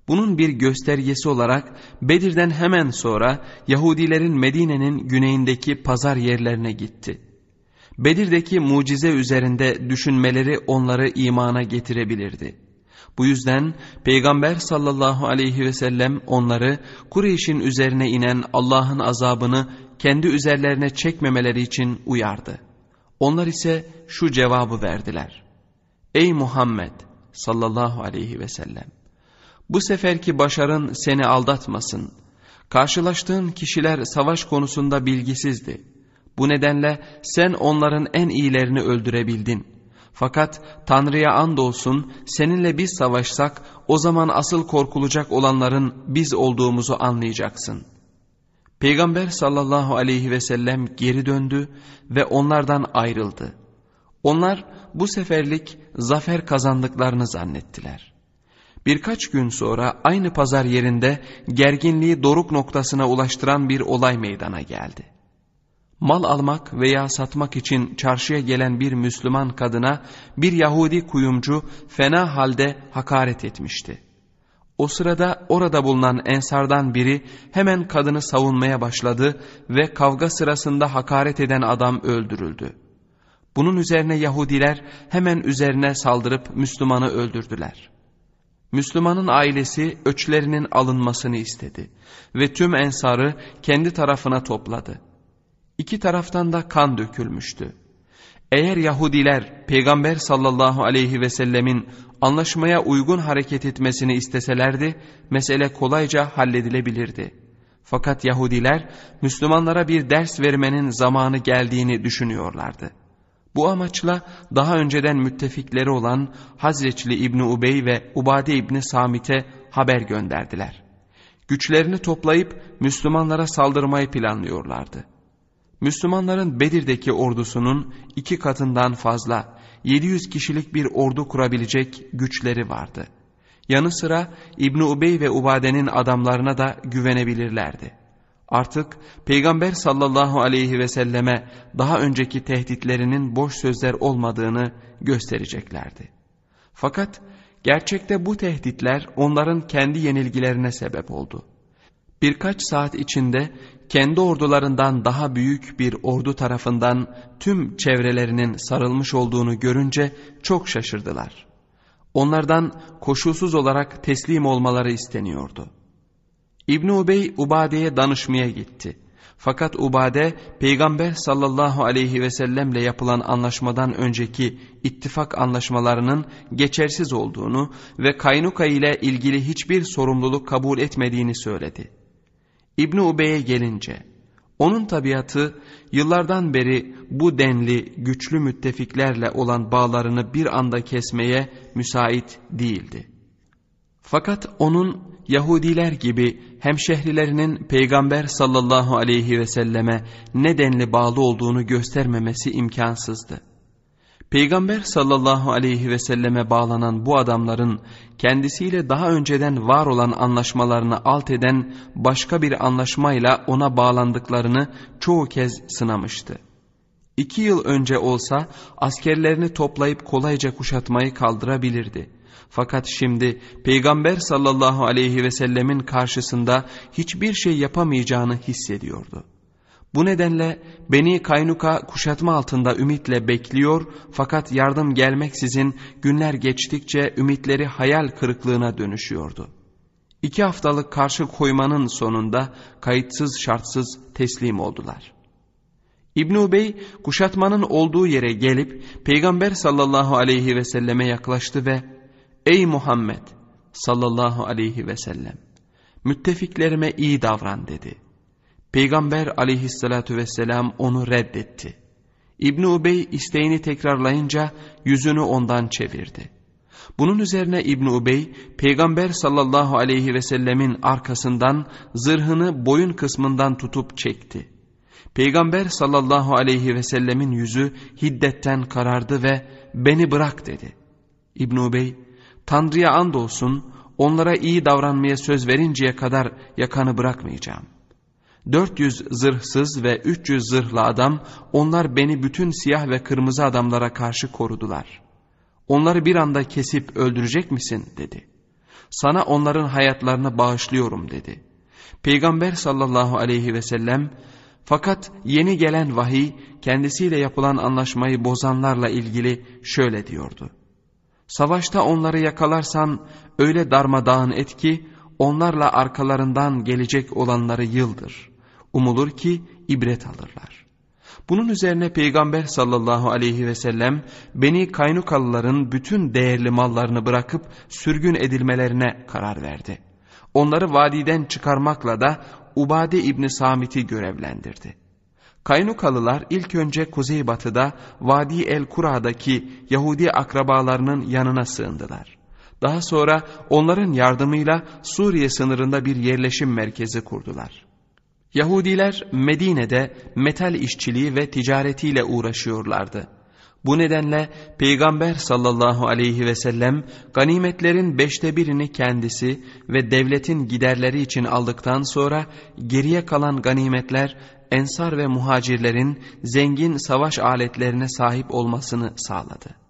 Bunun bir göstergesi olarak Bedir'den hemen sonra Yahudilerin Medine'nin güneyindeki pazar yerlerine gitti. Bedir'deki mucize üzerinde düşünmeleri onları imana getirebilirdi. Bu yüzden Peygamber sallallahu aleyhi ve sellem onları Kureyş'in üzerine inen Allah'ın azabını kendi üzerlerine çekmemeleri için uyardı. Onlar ise şu cevabı verdiler: Ey Muhammed sallallahu aleyhi ve sellem, bu seferki başarın seni aldatmasın. Karşılaştığın kişiler savaş konusunda bilgisizdi. Bu nedenle sen onların en iyilerini öldürebildin. Fakat Tanrı'ya andolsun, seninle biz savaşsak o zaman asıl korkulacak olanların biz olduğumuzu anlayacaksın. Peygamber sallallahu aleyhi ve sellem geri döndü ve onlardan ayrıldı. Onlar bu seferlik zafer kazandıklarını zannettiler. Birkaç gün sonra aynı pazar yerinde gerginliği doruk noktasına ulaştıran bir olay meydana geldi. Mal almak veya satmak için çarşıya gelen bir Müslüman kadına bir Yahudi kuyumcu fena halde hakaret etmişti. O sırada orada bulunan ensardan biri hemen kadını savunmaya başladı ve kavga sırasında hakaret eden adam öldürüldü. Bunun üzerine Yahudiler hemen üzerine saldırıp Müslümanı öldürdüler. Müslümanın ailesi öçlerinin alınmasını istedi ve tüm ensarı kendi tarafına topladı. İki taraftan da kan dökülmüştü. Eğer Yahudiler Peygamber sallallahu aleyhi ve sellemin anlaşmaya uygun hareket etmesini isteselerdi, mesele kolayca halledilebilirdi. Fakat Yahudiler Müslümanlara bir ders vermenin zamanı geldiğini düşünüyorlardı. Bu amaçla daha önceden müttefikleri olan Hazreçli İbni Ubey ve Ubade İbni Samit'e haber gönderdiler. Güçlerini toplayıp Müslümanlara saldırmayı planlıyorlardı. Müslümanların Bedir'deki ordusunun iki katından fazla yedi yüz kişilik bir ordu kurabilecek güçleri vardı. Yanı sıra İbni Ubey ve Ubade'nin adamlarına da güvenebilirlerdi. Artık Peygamber sallallahu aleyhi ve selleme daha önceki tehditlerinin boş sözler olmadığını göstereceklerdi. Fakat gerçekte bu tehditler onların kendi yenilgilerine sebep oldu. Birkaç saat içinde kendi ordularından daha büyük bir ordu tarafından tüm çevrelerinin sarılmış olduğunu görünce çok şaşırdılar. onlardan koşulsuz olarak teslim olmaları isteniyordu. İbn Ubey Ubade'ye danışmaya gitti. Fakat Ubade, Peygamber sallallahu aleyhi ve sellemle yapılan anlaşmadan önceki ittifak anlaşmalarının geçersiz olduğunu ve Kaynuka ile ilgili hiçbir sorumluluk kabul etmediğini söyledi. İbn Ubey'e gelince, onun tabiatı yıllardan beri bu denli güçlü müttefiklerle olan bağlarını bir anda kesmeye müsait değildi. Fakat onun Yahudiler gibi hemşehrilerinin Peygamber sallallahu aleyhi ve selleme ne denli bağlı olduğunu göstermemesi imkansızdı. Peygamber sallallahu aleyhi ve selleme bağlanan bu adamların kendisiyle daha önceden var olan anlaşmalarını alt eden başka bir anlaşmayla ona bağlandıklarını çoğu kez sınamıştı. İki yıl önce olsa askerlerini toplayıp kolayca kuşatmayı kaldırabilirdi. Fakat şimdi Peygamber sallallahu aleyhi ve sellemin karşısında hiçbir şey yapamayacağını hissediyordu. Bu nedenle Beni Kaynuka kuşatma altında ümitle bekliyor, fakat yardım gelmeksizin günler geçtikçe ümitleri hayal kırıklığına dönüşüyordu. İki haftalık karşı koymanın sonunda kayıtsız şartsız teslim oldular. İbn Ubey kuşatmanın olduğu yere gelip Peygamber sallallahu aleyhi ve selleme yaklaştı ve "Ey Muhammed sallallahu aleyhi ve sellem, müttefiklerime iyi davran" dedi. Peygamber aleyhissalatü vesselam onu reddetti. İbn Ubey isteğini tekrarlayınca yüzünü ondan çevirdi. Bunun üzerine İbn Ubey, Peygamber sallallahu aleyhi ve sellemin arkasından zırhını boyun kısmından tutup çekti. Peygamber sallallahu aleyhi ve sellemin yüzü hiddetten karardı ve "Beni bırak" dedi. İbn Ubey, "Tanrı'ya andolsun, onlara iyi davranmaya söz verinceye kadar yakanı bırakmayacağım. dört yüz zırhsız ve üç yüz zırhlı adam, onlar beni bütün siyah ve kırmızı adamlara karşı korudular. Onları bir anda kesip öldürecek misin?" dedi. "Sana onların hayatlarını bağışlıyorum" dedi. Peygamber sallallahu aleyhi ve sellem, fakat yeni gelen vahiy kendisiyle yapılan anlaşmayı bozanlarla ilgili şöyle diyordu: "Savaşta onları yakalarsan öyle darmadağın et ki onlarla arkalarından gelecek olanları yıldır. Umulur ki ibret alırlar." Bunun üzerine Peygamber sallallahu aleyhi ve sellem Beni Kaynukalıların bütün değerli mallarını bırakıp sürgün edilmelerine karar verdi. Onları vadiden çıkarmakla da Ubade İbni Samit'i görevlendirdi. Kaynukalılar ilk önce kuzeybatıda Vadi el-Kura'daki Yahudi akrabalarının yanına sığındılar. Daha sonra onların yardımıyla Suriye sınırında bir yerleşim merkezi kurdular. Yahudiler Medine'de metal işçiliği ve ticaretiyle uğraşıyorlardı. Bu nedenle Peygamber sallallahu aleyhi ve sellem ganimetlerin beşte birini kendisi ve devletin giderleri için aldıktan sonra geriye kalan ganimetler Ensar ve muhacirlerin zengin savaş aletlerine sahip olmasını sağladı.